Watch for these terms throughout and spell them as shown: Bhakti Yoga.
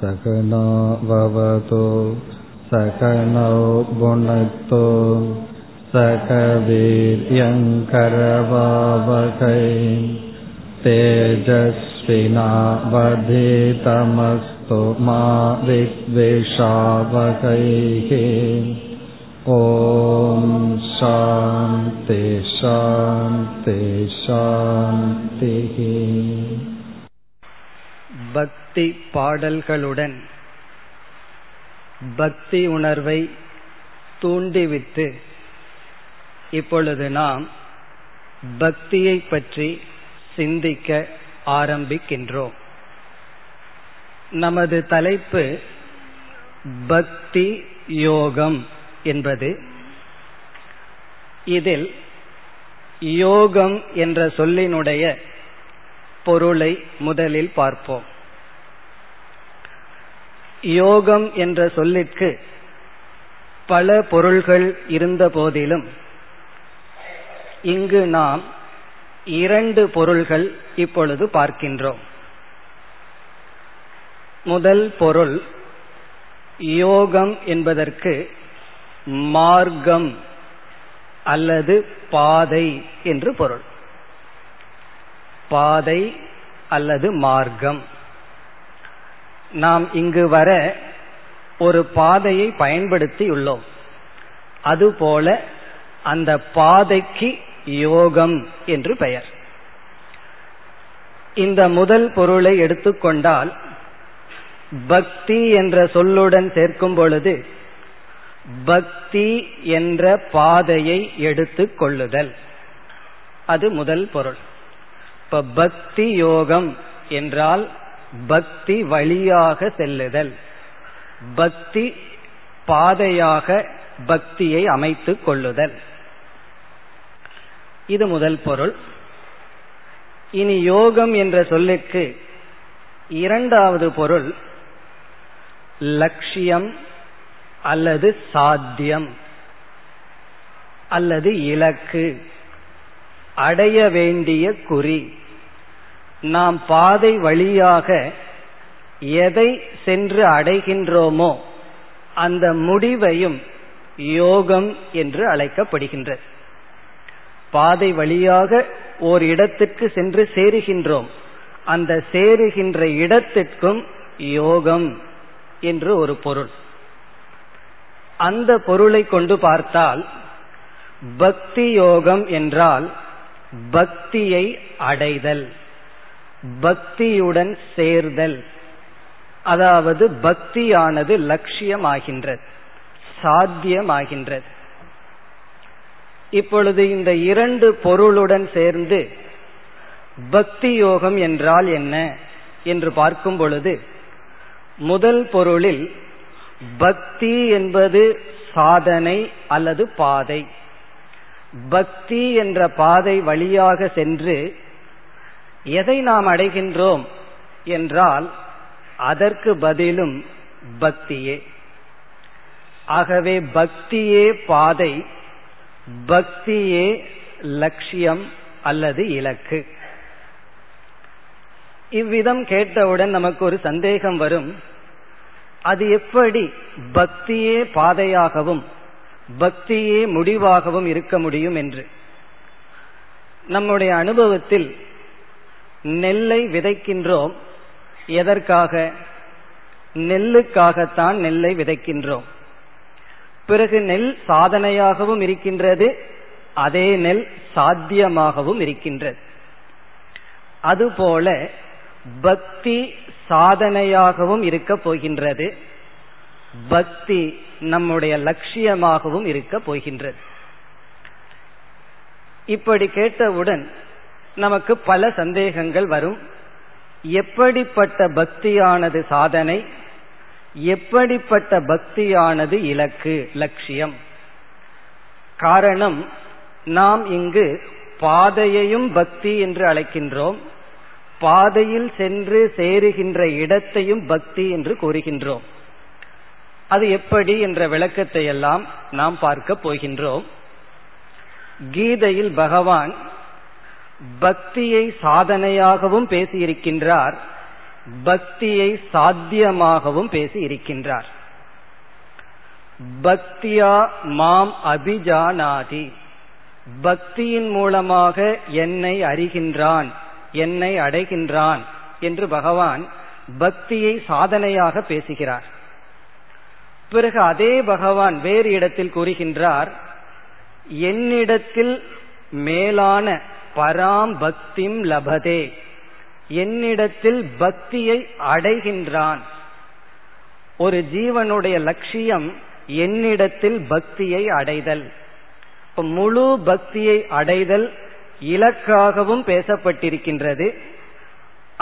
சகனோ பவது சகனோ புனக்து சகவீர்யங்கரவாவகை தேஜஸ்வினாவதீதமஸ்து மா வித்விஷாவகை. ஓம் சாந்தி சாந்தி சாந்தி. பக்தி பாடல்களுடன் பக்தி உணர்வை தூண்டிவிட்டு இப்பொழுது நாம் பக்தியை பற்றி சிந்திக்க ஆரம்பிக்கின்றோம். நமது தலைப்பு பக்தி யோகம் என்பது. இதில் யோகம் என்ற சொல்லினுடைய பொருளை முதலில் பார்ப்போம். யோகம் என்ற சொல்லிற்கு பல பொருள்கள் இருந்த போதிலும் இங்கு நாம் இரண்டு பொருள்கள் இப்பொழுது பார்க்கின்றோம். முதல் பொருள், யோகம் என்பதற்கு மார்க்கம் அல்லது பாதை என்று பொருள். பாதை அல்லது மார்க்கம். நாம் இங்கு வர ஒரு பாதையை பயன்படுத்தி உள்ளோம். அதுபோல அந்த பாதைக்கு யோகம் என்று பெயர். இந்த முதல் பொருளை எடுத்துக்கொண்டால் பக்தி என்ற சொல்லுடன் சேர்க்கும் பொழுது பக்தி என்ற பாதையை எடுத்துக் கொள்ளுதல், அது முதல் பொருள். இப்ப பக்தி யோகம் என்றால் பக்தி வழியாக செல்லுதல், பக்தி பாதையாக பக்தியை அமைத்து கொள்ளுதல், இது முதல் பொருள். இனி யோகம் என்ற சொல்லுக்கு இரண்டாவது பொருள் லட்சியம் அல்லது சாத்தியம் அல்லது இலக்கு, அடைய வேண்டிய குறி. நாம் பாதை வழியாக எதை சென்று அடைகின்றோமோ அந்த முடிவையும் யோகம் என்று அழைக்கப்படுகின்றது. பாதை வழியாக ஓர் இடத்துக்கு சென்று சேருகின்றோம், அந்த சேருகின்ற இடத்திற்கும் யோகம் என்று ஒரு பொருள். அந்த பொருளை கொண்டு பார்த்தால் பக்தி யோகம் என்றால் பக்தியை அடைதல், பக்தியுடன் சேர்தல், அதாவது பக்தியானது லட்சியமாகின்றது, சாத்தியமாகின்றது. இப்பொழுது இந்த இரண்டு பொருளுடன் சேர்ந்து பக்தி யோகம் என்றால் என்ன என்று பார்க்கும் பொழுது, முதல் பொருளில் பக்தி என்பது சாதனை அல்லது பாதை. பக்தி என்ற பாதை வழியாக சென்று எதை நாம் அடைகின்றோம் என்றால் அதற்கு பதிலும் பக்தியே. ஆகவே பக்தியே பாதை, பக்தியே லட்சியம் அல்லது இலக்கு. இவ்விதம் கேட்டவுடன் நமக்கு ஒரு சந்தேகம் வரும், அது எப்படி பக்தியே பாதையாகவும் பக்தியே முடிவாகவும் இருக்க முடியும் என்று. நம்முடைய அனுபவத்தில் நெல்லை விதைக்கின்றோம். எதற்காக? நெல்லுக்காகத்தான் நெல்லை விதைக்கின்றோம். பிறகு நெல் சாதனையாகவும் இருக்கின்றது, அதே நெல் சாத்தியமாகவும் இருக்கின்றது. அதுபோல பக்தி சாதனையாகவும் இருக்க போகின்றது, பக்தி நம்முடைய லட்சியமாகவும் இருக்க போகின்றது. இப்படி கேட்டவுடன் நமக்கு பல சந்தேகங்கள் வரும். எப்படிப்பட்ட பக்தியானது சாதனை, எப்படிப்பட்ட பக்தியானது இலக்கு, லட்சியம்? காரணம், நாம் இங்கு பாதையையும் பக்தி என்று அழைக்கின்றோம், பாதையில் சென்று சேருகின்ற இடத்தையும் பக்தி என்று கூறுகின்றோம். அது எப்படி என்ற விளக்கத்தை எல்லாம் நாம் பார்க்க போகின்றோம். கீதையில் பகவான் பக்தியை சாதனையாகவும் பேசியிருக்கின்றார், பக்தியை சாத்தியமாகவும் பேசி இருக்கின்றார். பக்தியா மாம் அபிஜானாதி, பக்தியின் மூலமாக என்னை அறிகின்றான், என்னை அடைகின்றான் என்று பகவான் பக்தியை சாதனையாக பேசுகிறார். பிறகு அதே பகவான் வேறு இடத்தில் கூறுகின்றார், என்னிடத்தில் மேலான பராம் பக்திம் லபதே, என்னிடத்தில் பக்தியை அடைகின்றான். ஒரு ஜீவனுடைய லட்சியம் என்னிடத்தில் பக்தியை அடைதல். முழு பக்தியை அடைதல் இலக்காகவும் பேசப்பட்டிருக்கின்றது.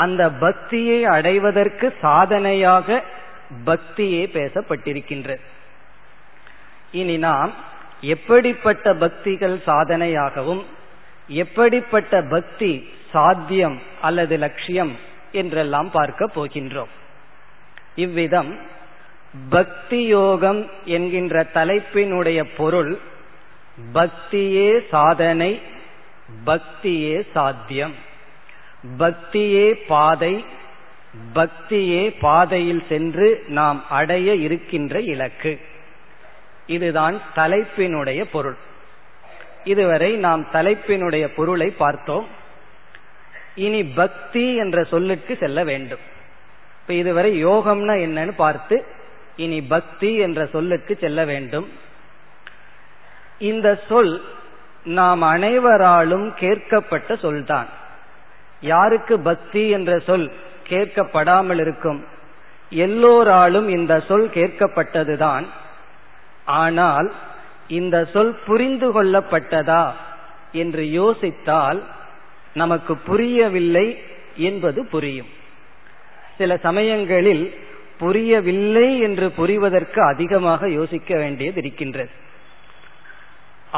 அந்த பக்தியை அடைவதற்கு சாதனையாக பக்தியே பேசப்பட்டிருக்கின்றது. இனி நாம் எப்படிப்பட்ட பக்திகள் சாதனையாகவும் எப்படிப்பட்ட பக்தி சாத்தியம் அல்லது லட்சியம் என்றெல்லாம் பார்க்க போகின்றோம். இவ்விதம் பக்தி யோகம் என்கின்ற தலைப்பினுடைய பொருள் பக்தியே சாதனை, பக்தியே சாத்தியம், பக்தியே பாதை, பக்தியே பாதையில் சென்று நாம் அடைய இருக்கின்ற இலக்கு. இதுதான் தலைப்பினுடைய பொருள். இதுவரை நாம் தலைப்பினுடைய பொருளை பார்த்தோம். இனி பக்தி என்ற சொல்லுக்கு செல்ல வேண்டும். இப்ப இதுவரை யோகம்னா என்னன்னு பார்த்து இனி பக்தி என்ற சொல்லுக்கு செல்ல வேண்டும். இந்த சொல் நாம் அனைவராலும் கேட்கப்பட்ட சொல்தான். யாருக்கு பக்தி என்ற சொல் கேட்கப்படாமல் இருக்கும்? எல்லோராலும் இந்த சொல் கேட்கப்பட்டதுதான். ஆனால் இந்த சொல் புரிந்து கொள்ளப்பட்டதா என்று யோசித்தால் நமக்கு புரியவில்லை என்பது புரியும். சில சமயங்களில் புரியவில்லை என்று புரிவதற்கு அதிகமாக யோசிக்க வேண்டியது இருக்கின்றது.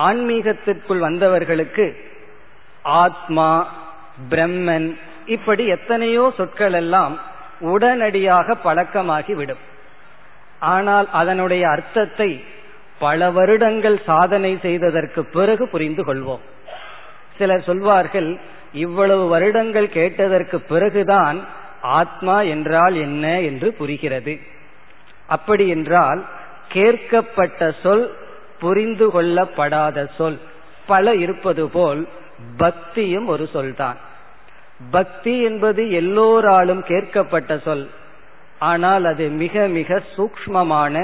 ஆன்மீகத்திற்குள் வந்தவர்களுக்கு ஆத்மா, பிரம்மன், இப்படி எத்தனையோ சொற்கள் எல்லாம் உடனடியாக பழக்கமாகிவிடும். ஆனால் அதனுடைய அர்த்தத்தை பல வருடங்கள் சாதனை செய்ததற்கு பிறகு புரிந்து கொள்வோம். சிலர் சொல்வார்கள், இவ்வளவு வருடங்கள் கேட்டதற்கு பிறகுதான் ஆத்மா என்றால் என்ன என்று புரிகிறது. அப்படி என்றால் கேட்கப்பட்ட சொல் புரிந்து கொள்ளப்படாத சொல். பல இருப்பது போல் பக்தியும் ஒரு சொல்தான். பக்தி என்பது எல்லோராலும் கேட்கப்பட்ட சொல். ஆனால் அது மிக மிக சூக்ஷ்மமான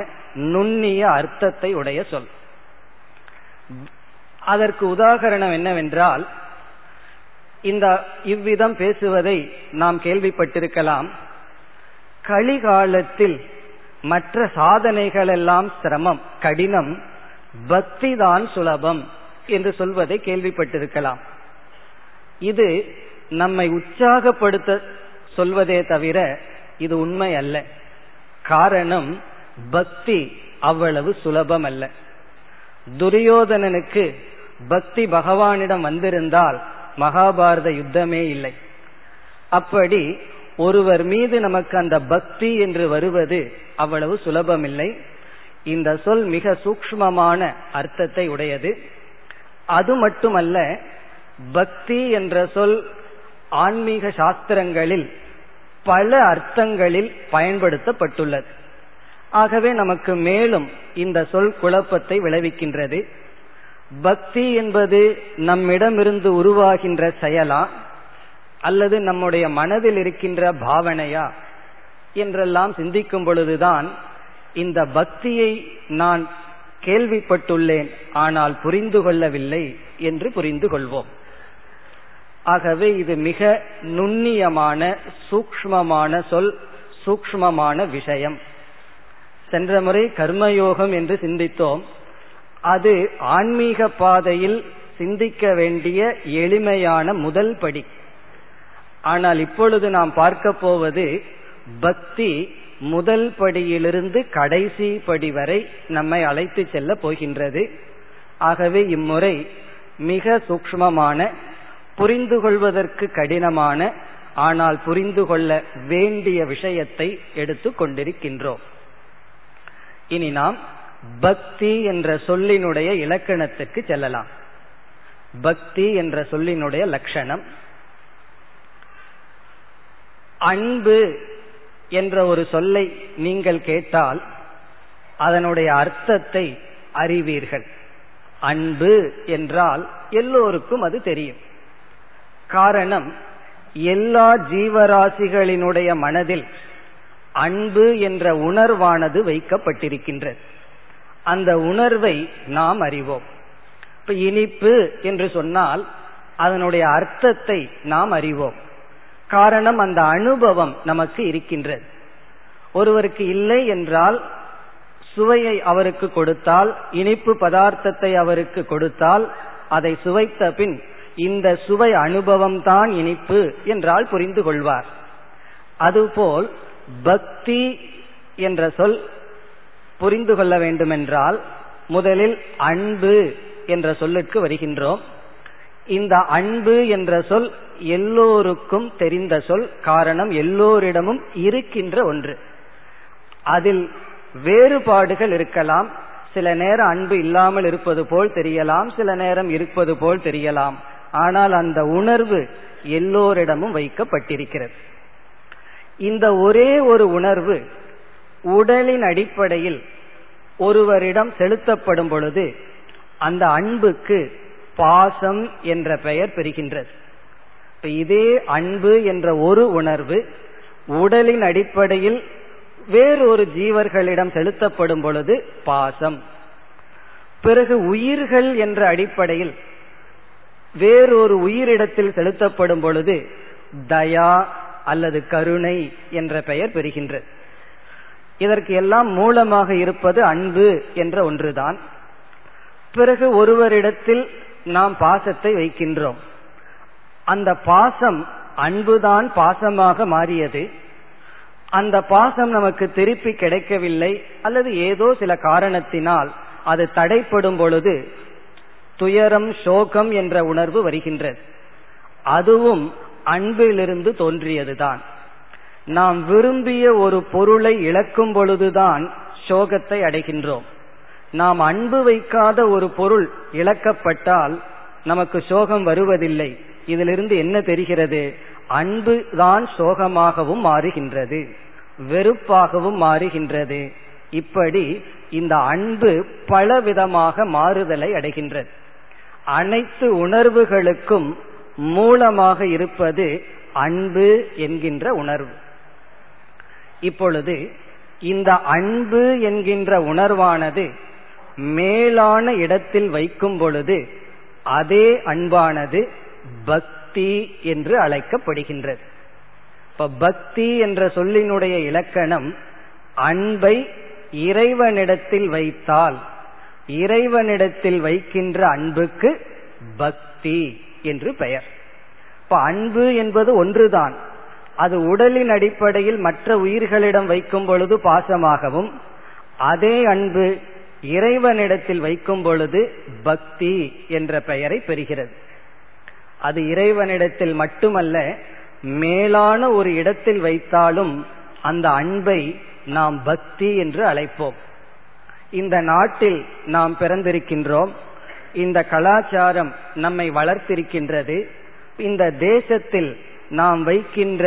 நுண்ணிய அர்த்தத்தை உடைய சொல். அதற்கு உதாகரணம் என்னவென்றால், இவ்விதம் பேசுவதை நாம் கேள்விப்பட்டிருக்கலாம். கலிகாலத்தில் மற்ற சாதனைகள் எல்லாம் சிரமம், கடினம், பக்தி தான் சுலபம் என்று சொல்வதை கேள்விப்பட்டிருக்கலாம். இது நம்மை உற்சாகப்படுத்த சொல்வதே தவிர இது உண்மை அல்ல. காரணம், பக்தி அவ்வளவு சுலபம் அல்ல. துரியோதனனுக்கு பக்தி பகவானிடம் வந்திருந்தால் மகாபாரத யுத்தமே இல்லை. அப்படி ஒருவர் மீது நமக்கு அந்த பக்தி என்று வருவது அவ்வளவு சுலபமில்லை. இந்த சொல் மிக சூக்ஷ்மமான அர்த்தத்தை உடையது. அது மட்டுமல்ல, பக்தி என்ற சொல் ஆன்மீக சாஸ்திரங்களில் பல அர்த்தங்களில் பயன்படுத்தப்பட்டுள்ளது. ஆகவே நமக்கு மேலும் இந்த சொல் குழப்பத்தை விளைவிக்கின்றது. பக்தி என்பது நம்மிடமிருந்து உருவாகின்ற செயலா அல்லது நம்முடைய மனதில் இருக்கின்ற பாவனையா என்றெல்லாம் சிந்திக்கும் பொழுதுதான் இந்த பக்தியை நான் கேள்விப்பட்டுள்ளேன் ஆனால் புரிந்து கொள்ளவில்லை என்று புரிந்து கொள்வோம். ஆகவே இது மிக நுண்ணியமான சூக்ஷ்மமான சொல், சூக்ஷ்மமான விஷயம். சென்ற முறை கர்மயோகம் என்று சிந்தித்தோம். அது ஆன்மீக பாதையில் சிந்திக்க வேண்டிய எளிமையான முதல் படி. ஆனால் இப்பொழுது நாம் பார்க்க போவது பக்தி முதல் படியிலிருந்து கடைசி படி வரை நம்மை அழைத்து செல்ல போகின்றது. ஆகவே இம்முறை மிக சூக்ஷ்மமான, புரிந்து கொள்வதற்கு கடினமான, ஆனால் புரிந்து கொள்ள வேண்டிய விஷயத்தை எடுத்து கொண்டிருக்கின்றோம். இனி நாம் பக்தி என்ற சொல்லினுடைய இலக்கணத்துக்கு செல்லலாம். பக்தி என்ற சொல்லினுடைய லட்சணம், அன்பு என்ற ஒரு சொல்லை நீங்கள் கேட்டால் அதனுடைய அர்த்தத்தை அறிவீர்கள். அன்பு என்றால் எல்லோருக்கும் அது தெரியும். காரணம், எல்லா ஜீவராசிகளினுடைய மனதில் அன்பு என்ற உணர்வானது வைக்கப்பட்டிருக்கின்றது. அந்த உணர்வை நாம் அறிவோம். இப்ப இனிப்பு என்று சொன்னால் அதனுடைய அர்த்தத்தை நாம் அறிவோம். காரணம், அந்த அனுபவம் நமக்கு இருக்கின்றது. ஒருவருக்கு இல்லை என்றால், சுவையை அவருக்கு கொடுத்தால், இனிப்பு பதார்த்தத்தை அவருக்கு கொடுத்தால், அதை சுவைத்த பின் இந்த சுவை அனுபவம்தான் இனிப்பு என்றால் புரிந்து கொள்வார். அதுபோல் பக்தி என்ற சொல் புரிந்து கொள்ள வேண்டுமென்றால் முதலில் அன்பு என்ற சொல்லுக்கு வருகின்றோம். இந்த அன்பு என்ற சொல் எல்லோருக்கும் தெரிந்த சொல். காரணம், எல்லோரிடமும் இருக்கின்ற ஒன்று. அதில் வேறுபாடுகள் இருக்கலாம். சில நேரம் அன்பு இல்லாமல் இருப்பது போல் தெரியலாம், சில நேரம் இருப்பது போல் தெரியலாம். ஆனால் அந்த உணர்வு எல்லோரிடமும் வைக்கப்பட்டிருக்கிறது. இந்த ஒரே ஒரு உணர்வு உடலின் அடிப்படையில் ஒருவரிடம் செலுத்தப்படும் பொழுது அந்த அன்புக்கு பாசம் என்ற பெயர் பெறுகின்றது. இதே அன்பு என்ற ஒரு உணர்வு உடலின் அடிப்படையில் வேறொரு ஜீவர்களிடம் செலுத்தப்படும் பொழுது பாசம். பிறகு உயிர்கள் என்ற அடிப்படையில் வேறொரு உயிரிடத்தில் செலுத்தப்படும் பொழுது தயா அல்லது கருணை என்ற பெயர் பெறுகின்றது. இதற்கு எல்லாம் மூலமாக இருப்பது அன்பு என்ற ஒன்றுதான். பிறகு ஒருவரிடத்தில் நாம் பாசத்தை வைக்கின்றோம். அந்த பாசம் அன்புதான் பாசமாக மாறியது. அந்த பாசம் நமக்கு திருப்பி கிடைக்கவில்லை அல்லது ஏதோ சில காரணத்தினால் அது தடைப்படும் பொழுது துயரம், சோகம் என்ற உணர்வு வருகின்றது. அதுவும் அன்பிலிருந்து தோன்றியதுதான். நாம் விரும்பிய ஒரு பொருளை இழக்கும் பொழுதுதான் சோகத்தை அடைகின்றோம். நாம் அன்பு வைக்காத ஒரு பொருள் இழக்கப்பட்டால் நமக்கு சோகம் வருவதில்லை. இதிலிருந்து என்ன தெரிகிறது? அன்பு தான் சோகமாகவும் மாறுகின்றது, வெறுப்பாகவும் மாறுகின்றது. இப்படி இந்த அன்பு பலவிதமாக மாறுதலை அடைகின்றது. அனைத்து உணர்வுகளுக்கும் மூலமாக இருப்பது அன்பு என்கின்ற உணர்வு. இப்பொழுது இந்த அன்பு என்கின்ற உணர்வானது மேலான இடத்தில் வைக்கும் பொழுது அதே அன்பானது பக்தி என்று அழைக்கப்படுகின்றது. இப்ப பக்தி என்ற சொல்லினுடைய இலக்கணம் அன்பை இறைவனிடத்தில் வைத்தால் இறைவனிடத்தில் வைக்கின்ற அன்புக்கு பக்தி என்று பெயர். இப்ப அன்பு என்பது ஒன்றுதான். அது உடலின் அடிப்படையில் மற்ற உயிர்களிடம் வைக்கும் பொழுது பாசமாகவும், அதே அன்பு இறைவனிடத்தில் வைக்கும் பொழுது பக்தி என்ற பெயரை பெறுகிறது. அது இறைவனிடத்தில் மட்டுமல்ல, மேலான ஒரு இடத்தில் வைத்தாலும் அந்த அன்பை நாம் பக்தி என்று அழைப்போம். இந்த நாட்டில் நாம் பிறந்திருக்கின்றோம். இந்த கலாச்சாரம் நம்மை வளர்த்திருக்கின்றது. இந்த தேசத்தில் நாம் வைக்கின்ற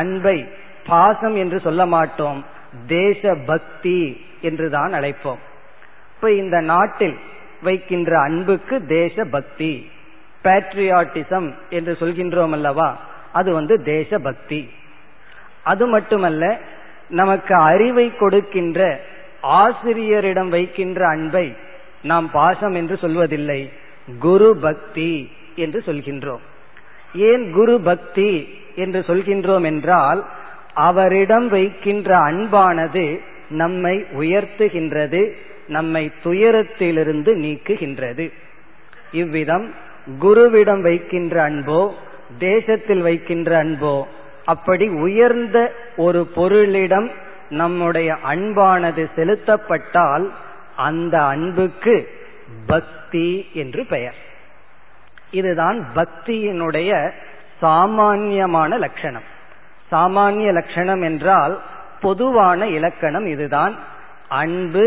அன்பை பாசம் என்று சொல்ல மாட்டோம், தேச பக்தி என்றுதான் அழைப்போம். இப்ப இந்த நாட்டில் வைக்கின்ற அன்புக்கு தேச பக்தி, பேட்ரியாட்டிசம் என்று சொல்கின்றோம் அல்லவா, அது தேச பக்தி. அது மட்டுமல்ல, நமக்கு அறிவை கொடுக்கின்ற ஆசிரியரிடம் வைக்கின்ற அன்பை நாம் பாசம் என்று சொல்வதில்லை, குரு பக்தி என்று சொல்கின்றோம். ஏன் குரு பக்தி என்று சொல்கின்றோம் என்றால், அவரிடம் வைக்கின்ற அன்பானது நம்மை உயர்த்துகின்றது, நம்மை துயரத்திலிருந்து நீக்குகின்றது. இவ்விதம் குருவிடம் வைக்கின்ற அன்போ தேசத்தில் வைக்கின்ற அன்போ, அப்படி உயர்ந்த ஒரு பொருளிடம் நம்முடைய அன்பானது செலுத்தப்பட்டால் அந்த அன்புக்கு பக்தி என்று பெயர். இதுதான் பக்தியினுடைய சாமான்யமான லட்சணம். சாமான்ய லட்சணம் என்றால் பொதுவான இலக்கணம் இதுதான். அன்பு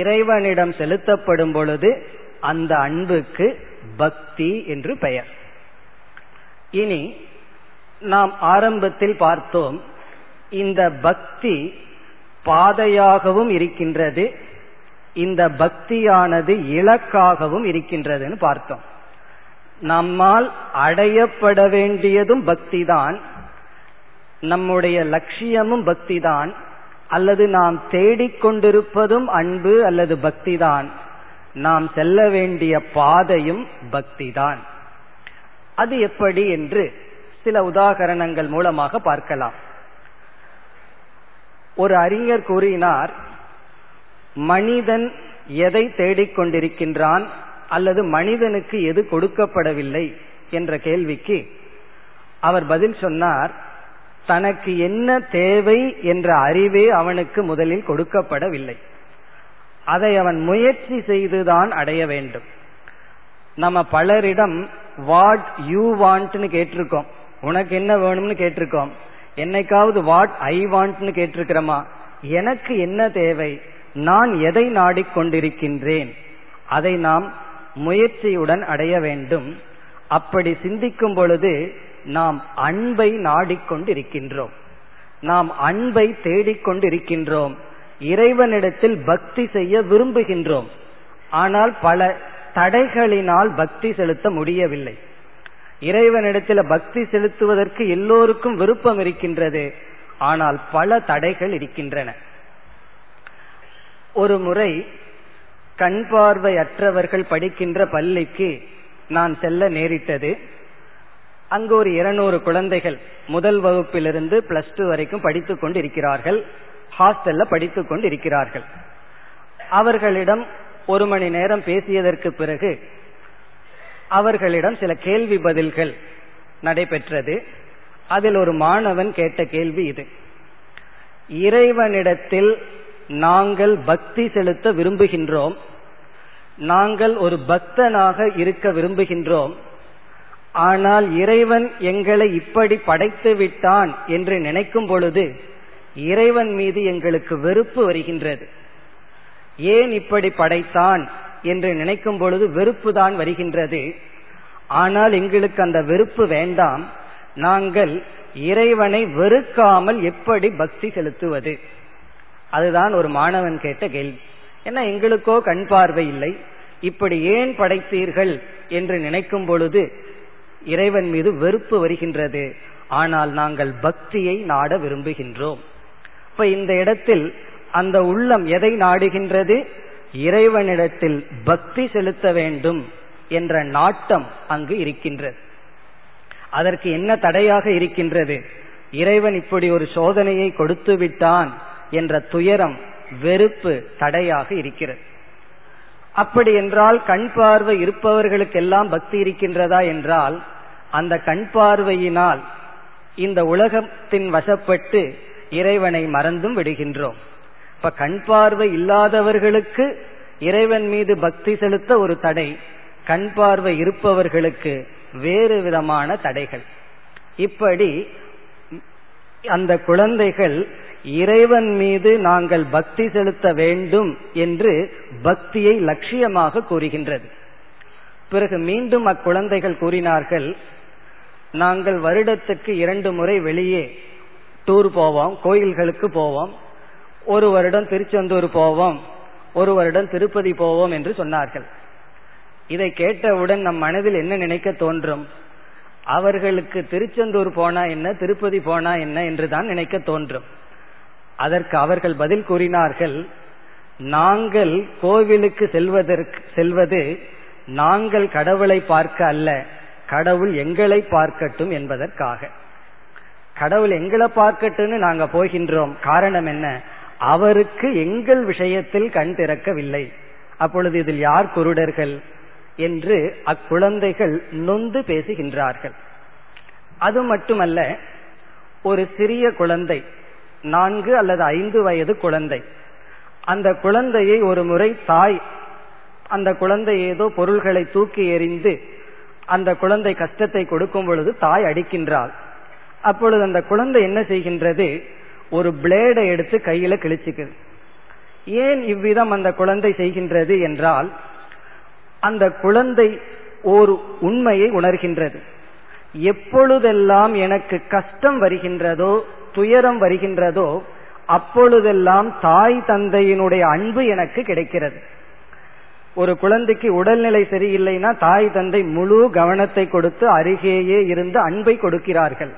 இறைவனிடம் செலுத்தப்படும் பொழுது அந்த அன்புக்கு பக்தி என்று பெயர். இனி நாம் ஆரம்பத்தில் பார்த்தோம், இந்த பக்தி பாதையாகவும் இருக்கின்றது, இந்த பக்தியானது இலக்காகவும் இருக்கின்றதுன்னு பார்த்தோம். நம்மால் அடையப்பட வேண்டியதும் பக்தி தான், நம்முடைய லட்சியமும் பக்தி தான், அல்லது நாம் தேடிக்கொண்டிருப்பதும் அன்பு அல்லது பக்தி தான், நாம் செல்ல வேண்டிய பாதையும் பக்தி தான். அது எப்படி என்று சில உதாகரணங்கள் மூலமாக பார்க்கலாம். ஒரு அறிஞர் கூறினார், மனிதன் எதை தேடிக்கொண்டிருக்கின்றான் அல்லது மனிதனுக்கு எது கொடுக்கப்படவில்லை என்ற கேள்விக்கு அவர் பதில் சொன்னார், தனக்கு என்ன தேவை என்ற அறிவே அவனுக்கு முதலில் கொடுக்கப்படவில்லை, அதை அவன் முயற்சி செய்துதான் அடைய வேண்டும். நம்ம பலரிடம் வாட் யூ வாண்ட்னு கேட்டிருக்கோம், உனக்கு என்ன வேணும்னு கேட்டிருக்கோம். என்னைக்காவது வாட் ஐ வாண்ட்னு கேட்டிருக்கிறோமா? எனக்கு என்ன தேவை, நான் எதை நாடிக்கொண்டிருக்கின்றேன், அதை நாம் முயற்சியுடன் அடைய வேண்டும். அப்படி சிந்திக்கும் பொழுது நாம் அன்பை நாடிக்கொண்டிருக்கின்றோம், நாம் அன்பை தேடிக்கொண்டிருக்கின்றோம், இறைவனிடத்தில் பக்தி செய்ய விரும்புகின்றோம். ஆனால் பல தடைகளினால் பக்தி செலுத்த முடியவில்லை. இறைவனிடத்தில் பக்தி செலுத்துவதற்கு எல்லோருக்கும் விருப்பம் இருக்கின்றது, ஆனால் பல தடைகள் இருக்கின்றன. ஒரு முறை கண் பார்வையற்றவர்கள் படிக்கின்ற பள்ளிக்கு நான் செல்ல நேரிட்டது. அங்கு ஒரு 200 குழந்தைகள் முதல் வகுப்பிலிருந்து பிளஸ் 2 வரைக்கும் படித்துக் கொண்டிருக்கிறார்கள், ஹாஸ்டல்ல படித்துக் கொண்டிருக்கிறார்கள். அவர்களிடம் 1 மணி நேரம் பேசியதற்கு பிறகு அவர்களிடம் சில கேள்வி பதில்கள் நடைபெற்றது. அதில் ஒரு மாணவன் கேட்ட கேள்வி இது: இறைவனிடத்தில் நாங்கள் பக்தி செலுத்த விரும்புகின்றோம், நாங்கள் ஒரு பக்தனாக இருக்க விரும்புகின்றோம், ஆனால் இறைவன் எங்களை இப்படி படைத்து விட்டான் என்று நினைக்கும் பொழுது இறைவன் மீது எங்களுக்கு வெறுப்பு வருகின்றது. ஏன் இப்படி படைத்தான் என்று நினைக்கும் பொழுது வெறுப்பு தான் வருகின்றது. ஆனால் எங்களுக்கு அந்த வெறுப்பு வேண்டாம், நாங்கள் இறைவனை வெறுக்காமல் எப்படி பக்தி செலுத்துவது? அதுதான் ஒரு மாணவன் கேட்ட கேள்வி. ஏன்னா எங்களுக்கோ கண் பார்வை இல்லை, இப்படி ஏன் படைத்தீர்கள் என்று நினைக்கும் பொழுது இறைவன் மீது வெறுப்பு வருகின்றது, ஆனால் நாங்கள் பக்தியை நாட விரும்புகின்றோம். இப்ப இந்த இடத்தில் அந்த உள்ளம் எதை நாடுகின்றது? இறைவனிடத்தில் பக்தி செலுத்த வேண்டும் என்ற நாட்டம் அங்கு இருக்கின்றது. அதற்கு என்ன தடையாக இருக்கின்றது? இறைவன் இப்படி ஒரு சோதனையை கொடுத்து விட்டான் என்ற துயரம், வெறுப்பு தடையாக இருக்கிறது. அப்படி என்றால் கண் பார்வை இருப்பவர்களுக்கெல்லாம் பக்தி இருக்கின்றதா என்றால், அந்த கண் பார்வையினால் இந்த உலகத்தின் வசப்பட்டு இறைவனை மறந்தும் விடுகின்றோம். இப்ப கண் பார்வை இல்லாதவர்களுக்கு இறைவன் மீது பக்தி செலுத்த ஒரு தடை, கண் பார்வை இருப்பவர்களுக்கு வேறு விதமான தடைகள். இப்படி அந்த குழந்தைகள் இறைவன் மீது நாங்கள் பக்தி செலுத்த வேண்டும் என்று பக்தியை லட்சியமாக கூறுகின்றது. பிறகு மீண்டும் அக்குழந்தைகள் கூறினார்கள், நாங்கள் வருடத்துக்கு 2 முறை வெளியே டூர் போவோம், கோயில்களுக்கு போவோம், 1 வருடம் திருச்செந்தூர் போவோம், 1 வருடம் திருப்பதி போவோம் என்று சொன்னார்கள். இதை கேட்டவுடன் நம் மனதில் என்ன நினைக்க தோன்றும்? அவர்களுக்கு திருச்செந்தூர் போனா என்ன, திருப்பதி போனா என்ன என்றுதான் நினைக்க தோன்றும். அதற்கு அவர்கள் பதில் கூறினார்கள், நாங்கள் கோவிலுக்கு செல்வது நாங்கள் கடவுளை பார்க்க அல்ல, கடவுள் எங்களை பார்க்கட்டும் என்பதற்காக. கடவுள் எங்களை பார்க்கட்டும்னு நாங்க போகின்றோம். காரணம் என்ன? அவருக்கு எங்கள் விஷயத்தில் கண் திறக்கவில்லை. அப்பொழுது இதில் யார் குருடர்கள் என்று அக்குழந்தைகள் நொந்து பேசுகின்றார்கள். அது மட்டுமல்ல, ஒரு சிறிய குழந்தை, 4 அல்லது 5 வயது குழந்தை, அந்த குழந்தையை ஒரு முறை தாய் அந்த குழந்தை ஏதோ பொருள்களை தூக்கி எறிந்து அந்த குழந்தை கஷ்டத்தை கொடுக்கும் பொழுது தாய் அடிக்கின்றாள். அப்பொழுது அந்த குழந்தை என்ன செய்கின்றது? ஒரு பிளேடை எடுத்து கையில கிழிச்சுக்குது. ஏன் இவ்விதம் அந்த குழந்தை செய்கின்றது என்றால், அந்த குழந்தை ஒரு உண்மையை உணர்கின்றது. எப்பொழுதெல்லாம் எனக்கு கஷ்டம் வருகின்றதோ, துயரம் வருகின்றதோ, அப்பொழுதெல்லாம் தாய் தந்தையினுடைய அன்பு எனக்கு கிடைக்கிறது. ஒரு குழந்தைக்கு உடல்நிலை சரியில்லைன்னா தாய் தந்தை முழு கவனத்தை கொடுத்து அருகேயே இருந்து அன்பை கொடுக்கிறார்கள்.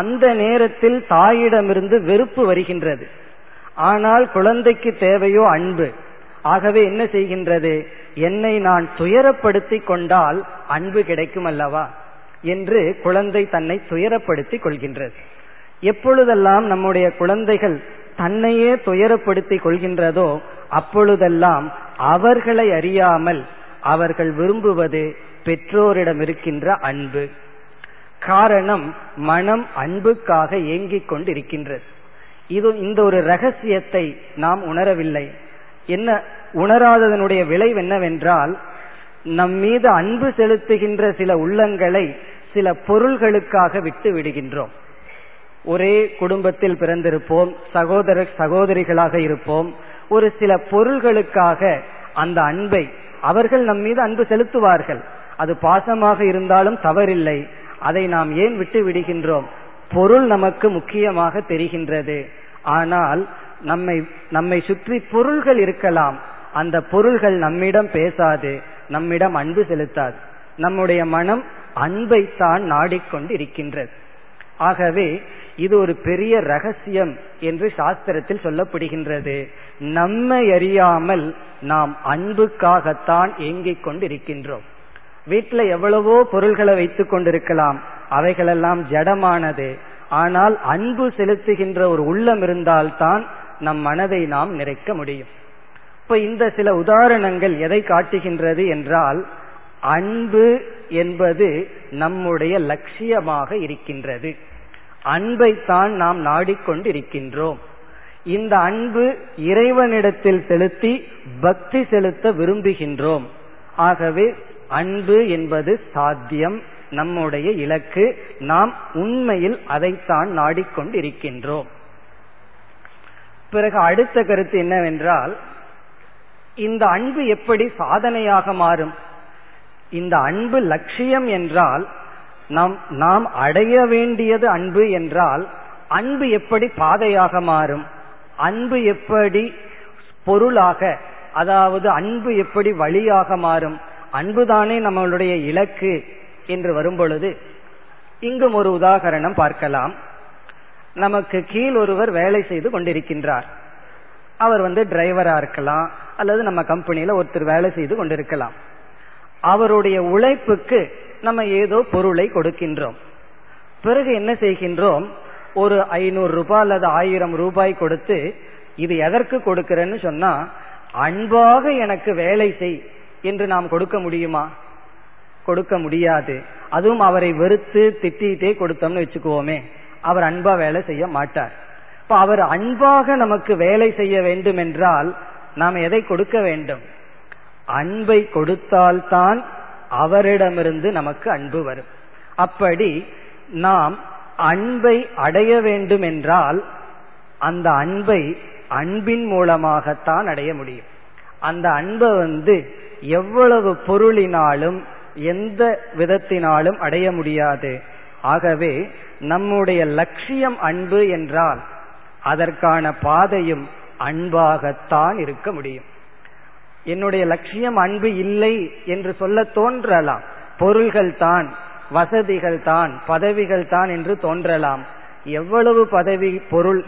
அந்த நேரத்தில் தாயிடமிருந்து வெறுப்பு வருகின்றது. ஆனால் குழந்தைக்கு தேவையோ அன்பு. ஆகவே என்ன செய்கின்றது, என்னை நான் துயரப்படுத்தி கொண்டால் அன்பு கிடைக்கும் அல்லவா என்று குழந்தை தன்னை துயரப்படுத்தி கொள்கின்றது. எப்பொழுதெல்லாம் நம்முடைய குழந்தைகள் தன்னையே துயரப்படுத்தி கொள்கின்றதோ அப்பொழுதெல்லாம் அவர்களை அறியாமல் அவர்கள் விரும்புவது பெற்றோரிடம் இருக்கின்ற அன்பு. காரணம், மனம் அன்புக்காக ஏங்கிக் கொண்டிருக்கின்றது. இது இந்த ஒரு ரகசியத்தை நாம் உணரவில்லை. என்ன உணராததனுடைய விளைவு என்னவென்றால், நம் மீது அன்பு செலுத்துகின்ற சில உள்ளங்களை சில பொருள்களுக்காக விட்டு விடுகின்றோம். ஒரே குடும்பத்தில் பிறந்திருப்போம், சகோதர சகோதரிகளாக இருப்போம். ஒரு சில பொருள்களுக்காக அந்த அன்பை அவர்கள் நம் மீது அன்பு செலுத்துவார்கள். அது பாசமாக இருந்தாலும் தவறில்லை. அதை நாம் ஏன் விட்டு விடுகின்றோம்? பொருள் நமக்கு முக்கியமாக தெரிகின்றது. ஆனால் நம்மை சுற்றி பொருள்கள் இருக்கலாம். அந்த பொருள்கள் நம்மிடம் பேசாது, நம்மிடம் அன்பு செலுத்தாது. நம்முடைய மனம் அன்பைத்தான் நாடிக்கொண்டு இருக்கின்றது. ஆகவே இது ஒரு பெரிய ரகசியம் என்று சாஸ்திரத்தில் சொல்லப்படுகின்றது. நம்மை அறியாமல் நாம் அன்புக்காகத்தான் ஏங்கிக் கொண்டிருக்கின்றோம். வீட்டில் எவ்வளவோ பொருள்களை வைத்துக் கொண்டிருக்கலாம், அவைகளெல்லாம் ஜடமானது. ஆனால் அன்பு செலுத்துகின்ற ஒரு உள்ளம் இருந்தால்தான் நம் மனதை நாம் நிறைக்க முடியும். இப்ப இந்த சில உதாரணங்கள் எதை காட்டுகின்றது என்றால், அன்பு என்பது நம்முடைய லட்சியமாக இருக்கின்றது. அன்பைத்தான் நாம் நாடிக்கொண்டிருக்கின்றோம். இந்த அன்பு இறைவனிடத்தில் செலுத்தி பக்தி செலுத்த விரும்புகின்றோம். ஆகவே அன்பு என்பது சாத்தியம், நம்முடைய இலக்கு. நாம் உண்மையில் அதைத்தான் நாடிக்கொண்டிருக்கின்றோம். பிறகு அடுத்த கருத்து என்னவென்றால், இந்த அன்பு எப்படி சாதனையாக மாறும்? இந்த அன்பு லட்சியம் என்றால், நாம் அடைய வேண்டியது அன்பு என்றால், அன்பு எப்படி பாதையாக மாறும்? அன்பு எப்படி பொருளாக, அதாவது அன்பு எப்படி வழியாக மாறும்? அன்புதானே நம்மளுடைய இலக்கு என்று வரும்பொழுது இங்கும் ஒரு உதாகரணம் பார்க்கலாம். நமக்கு கீழ் ஒருவர் வேலை செய்து கொண்டிருக்கின்றார். அவர் டிரைவரா இருக்கலாம், அல்லது நம்ம கம்பெனியில ஒருத்தர் வேலை செய்து கொண்டிருக்கலாம். அவருடைய உழைப்புக்கு நம்ம ஏதோ பொருளை கொடுக்கின்றோம். பிறகு என்ன செய்கின்றோம், ஒரு 500 ரூபாய் அல்லது 1000 ரூபாய் கொடுத்து, இது எதற்கு கொடுக்கிறேன்னு சொன்னா, அன்பாக எனக்கு வேலை செய் என்று நாம் கொடுக்க முடியுமா? கொடுக்க முடியாது. அதுவும் அவரை வெறுத்து திட்டிகிட்டே கொடுத்தோம்னு வச்சுக்குவோமே, அவர் அன்பா வேலை செய்ய மாட்டார். இப்ப அவர் அன்பாக நமக்கு வேலை செய்ய வேண்டும் என்றால் நாம் எதை கொடுக்க வேண்டும்? அன்பை கொடுத்தால்தான் அவரிடமிருந்து நமக்கு அன்பு வரும். அப்படி நாம் அன்பை அடைய வேண்டும் என்றால் அந்த அன்பை அன்பின் மூலமாகத்தான் அடைய முடியும். அந்த அன்பை எவ்வளவு பொருளினாலும் எந்த விதத்தினாலும் அடைய முடியாது. ஆகவே நம்முடைய லட்சியம் அன்பு என்றால் அதற்கான பாதையும் அன்பாகத்தான் இருக்க முடியும். என்னுடைய லட்சியம் அன்பு இல்லை என்று சொல்ல தோன்றலாம். பொருள்கள் தான், வசதிகள் தான், பதவிகள் தான் என்று தோன்றலாம். எவ்வளவு பதவி, பொருள்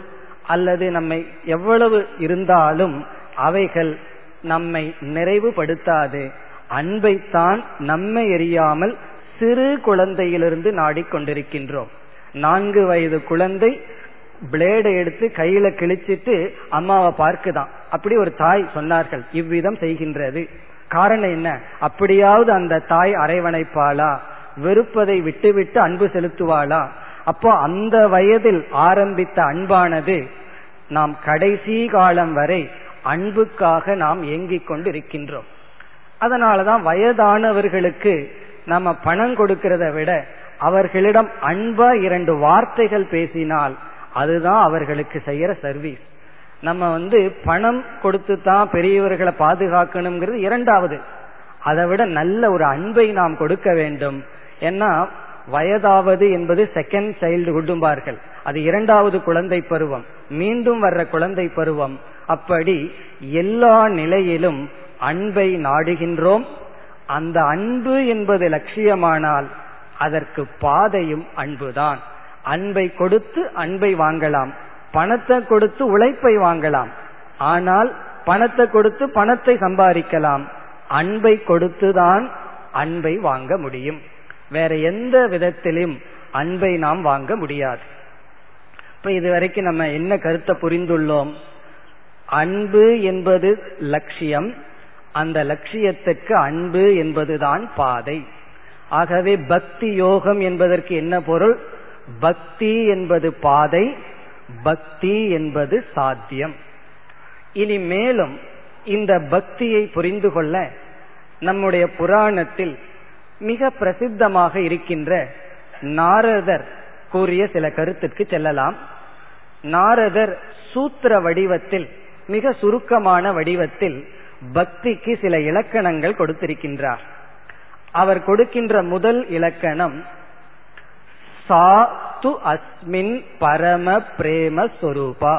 அல்லது நம்மை எவ்வளவு இருந்தாலும் அவைகள் நம்மை நிறைவுபடுத்தாது. அன்பைத்தான் நம்மை எரியாமல் சிறு குழந்தையிலிருந்து நாடிக்கொண்டிருக்கின்றோம். 4 வயது குழந்தை பிளேடை எடுத்து கையில கிழிச்சிட்டு அம்மாவை பார்க்குதான். அப்படி ஒரு தாய் சொன்னார்கள், இவ்விதம் செய்கின்றது. காரணம் என்ன? அப்படியாவது அந்த தாய் அரவணைப்பாளா? வெறுப்பதை விட்டுவிட்டு அன்பு செலுத்துவாளா? அப்போ அந்த வயதில் ஆரம்பித்த அன்பானது நாம் கடைசி காலம் வரை அன்புக்காக நாம் ஏங்கிக் கொண்டு இருக்கின்றோம். அதனாலதான் வயதானவர்களுக்கு நம்ம பணம் கொடுக்கிறத விட அவர்களிடம் அன்பா 2 வார்த்தைகள் பேசினால் அதுதான் அவர்களுக்கு செய்யற சர்வீஸ். நம்ம பணம் கொடுத்து தான் பெரியவர்களை பாதுகாக்கணுங்கிறது இரண்டாவது. அதை விட நல்ல ஒரு அன்பை நாம் கொடுக்க வேண்டும். ஏன்னா வயதாவது என்பது செகண்ட் சைல்டுஹுட்பார்கள், அது இரண்டாவது குழந்தை பருவம், மீண்டும் வர்ற குழந்தை பருவம். அப்படி எல்லா நிலையிலும் அன்பை நாடுகின்றோம். அந்த அன்பு என்பது லட்சியமானால் அதற்கு பாதையும் அன்புதான். அன்பை கொடுத்து அன்பை வாங்கலாம், பணத்தை கொடுத்து உழைப்பை வாங்கலாம், ஆனால் பணத்தை கொடுத்து பணத்தை சம்பாதிக்கலாம். அன்பை கொடுத்துதான் அன்பை வாங்க முடியும், வேற எந்த விதத்திலும் அன்பை நாம் வாங்க முடியாது. இப்ப இதுவரைக்கும் நம்ம என்ன கருத்தை புரிந்துள்ளோம்? அன்பு என்பது லட்சியம், அந்த லட்சியத்துக்கு அன்பு என்பதுதான் பாதை. ஆகவே பக்தி யோகம் என்பதற்கு என்ன பொருள்? பக்தி என்பது பாதை, பக்தி என்பது சாத்தியம். இனி மேலும் இந்த பக்தியை புரிந்து கொள்ள நம்முடைய புராணத்தில் மிக பிரசித்தமாக இருக்கின்ற நாரதர் கூறிய சில கருத்துக்கு செல்லலாம். நாரதர் சூத்திர வடிவத்தில், மிக சுருக்கமான வடிவத்தில் பக்திக்கு சில இலக்கணங்கள் கொடுத்திருக்கின்றார். அவர் கொடுக்கின்ற முதல் இலக்கணம் சா து அஸ்மின் பரம பிரேம சொரூபா.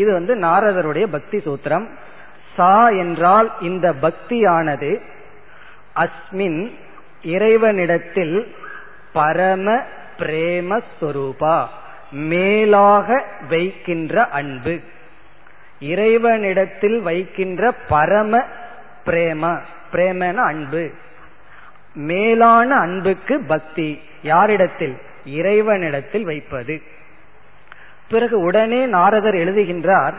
இது நாரதருடைய பக்தி சூத்திரம். சா என்றால் இந்த பக்தியானது, அஸ்மின் இறைவனிடத்தில், பரம பிரேம சொரூபா மேலாக வைக்கின்ற அன்பு, இறைவனிடத்தில் வைக்கின்ற பரம பிரேம, பிரேமன அன்பு, மேலான அன்புக்கு பக்தி. யாரிடத்தில்? இறைவனிடத்தில் வைப்பது. பிறகு உடனே நாரதர் எழுதுகின்றார்,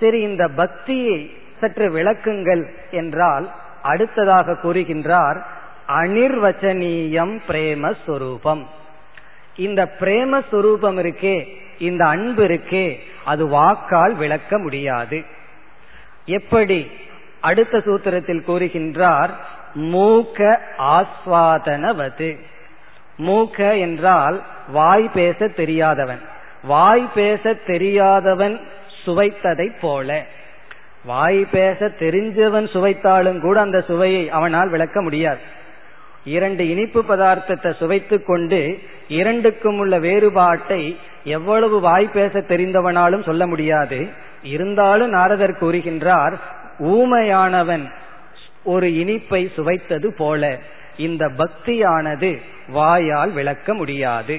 சரி இந்த பக்தியை சற்று விளக்குங்கள் என்றால் அடுத்ததாக கூறுகின்றார் அனிர்வச்சனீயம் பிரேமஸ்வரூபம். இந்த பிரேமஸ்வரூபம் இருக்கே, இந்த அன்பு இருக்கே, அது வாக்கால் விளக்க முடியாது. எப்படி? அடுத்த சூத்திரத்தில் கூறுகின்றார் மூக்க ஆஸ்வாதனவது. மூக்க என்றால் வாய் பேச தெரியாதவன். வாய் பேச தெரியாதவன் சுவைத்ததை போல, வாய் பேச தெரிஞ்சவன் சுவைத்தாலும் கூட அந்த சுவையை அவனால் விளக்க முடியாது. இரண்டு இனிப்பு பதார்த்தத்தை சுவைத்து கொண்டு இரண்டுக்கும் உள்ள வேறுபாட்டை எவ்வளவு வாய் பேச தெரிந்தவனாலும் சொல்ல முடியாது. இருந்தாலும் நாரதர் கூறுகின்றார் ஊமையானவன் ஒரு இனிப்பை சுவைத்தது போல இந்த பக்தியானது வாயால் விளக்க முடியாது.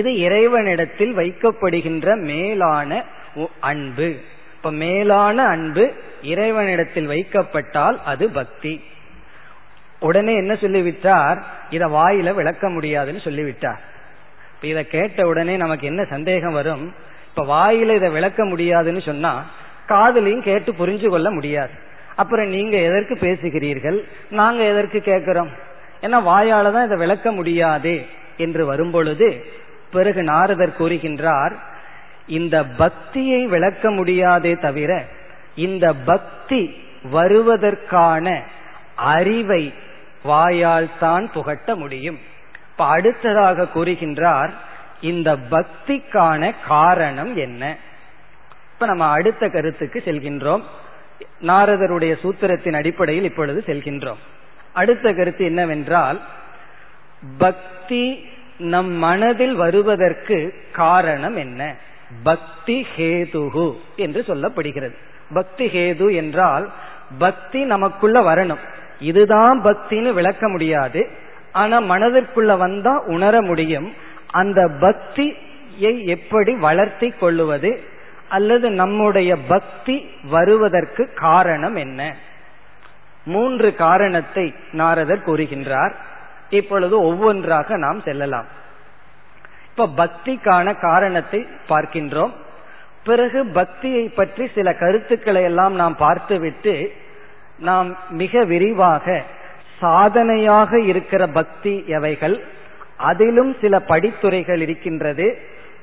இது இறைவனிடத்தில் வைக்கப்படுகின்ற மேலான அன்பு. இப்ப மேலான அன்பு இறைவனிடத்தில் வைக்கப்பட்டால் அது பக்தி. உடனே என்ன சொல்லிவிட்டார்? இத வாயில விளக்க முடியாதுன்னு சொல்லிவிட்டார். இப்ப இத கேட்ட உடனே நமக்கு என்ன சந்தேகம் வரும்? இப்ப வாயில இதை விளக்க முடியாதுன்னு சொன்னா காதலையும் கேட்டு புரிஞ்சு கொள்ள முடியாது. அப்புறம் நீங்க எதற்கு பேசுகிறீர்கள், நாங்க எதற்கு கேட்கிறோம், ஏன்னா வாயால தான் இதை விளக்க முடியாது என்று வரும்பொழுது பிறகு நாரதர் கூறுகின்றார் இந்த பக்தியை விளக்க முடியாதே தவிர இந்த பக்தி வருவதற்கான அறிவை வாயால் தான் புகட்ட முடியும். இப்ப அடுத்ததாக கூறுகின்றார் இந்த பக்திக்கான காரணம் என்ன? இப்ப நம்ம அடுத்த கருத்துக்கு செல்கின்றோம். நாரதருடைய சூத்திரத்தின் அடிப்படையில் இப்பொழுது செல்கின்றோம். அடுத்த கருத்து என்னவென்றால் பக்தி நம் மனதில் வருவதற்கு காரணம் என்ன? பக்தி ஹேதுகு என்று சொல்லப்படுகிறது. பக்தி ஹேது என்றால் பக்தி நமக்குள்ள வரணும். இதுதான் பக்தின்னு விளக்க முடியாது, ஆனா மனதிற்குள்ள வந்தா உணர முடியும். அந்த பக்தியை எப்படி வளர்த்தி கொள்ளுவது, அல்லது நம்முடைய பக்தி வருவதற்கு காரணம் என்ன? மூன்று காரணத்தை நாரதர் கூறுகின்றார். இப்பொழுது ஒவ்வொன்றாக நாம் செல்லலாம். இப்ப பக்திக்கான காரணத்தை பார்க்கின்றோம். பிறகு பக்தியை பற்றி சில கருத்துக்களை எல்லாம் நாம் பார்த்துவிட்டு நாம் மிக விரிவாக சாதனையாக இருக்கிற பக்தி எவைகள், அதிலும் சில படித்துறைகள் இருக்கின்றது,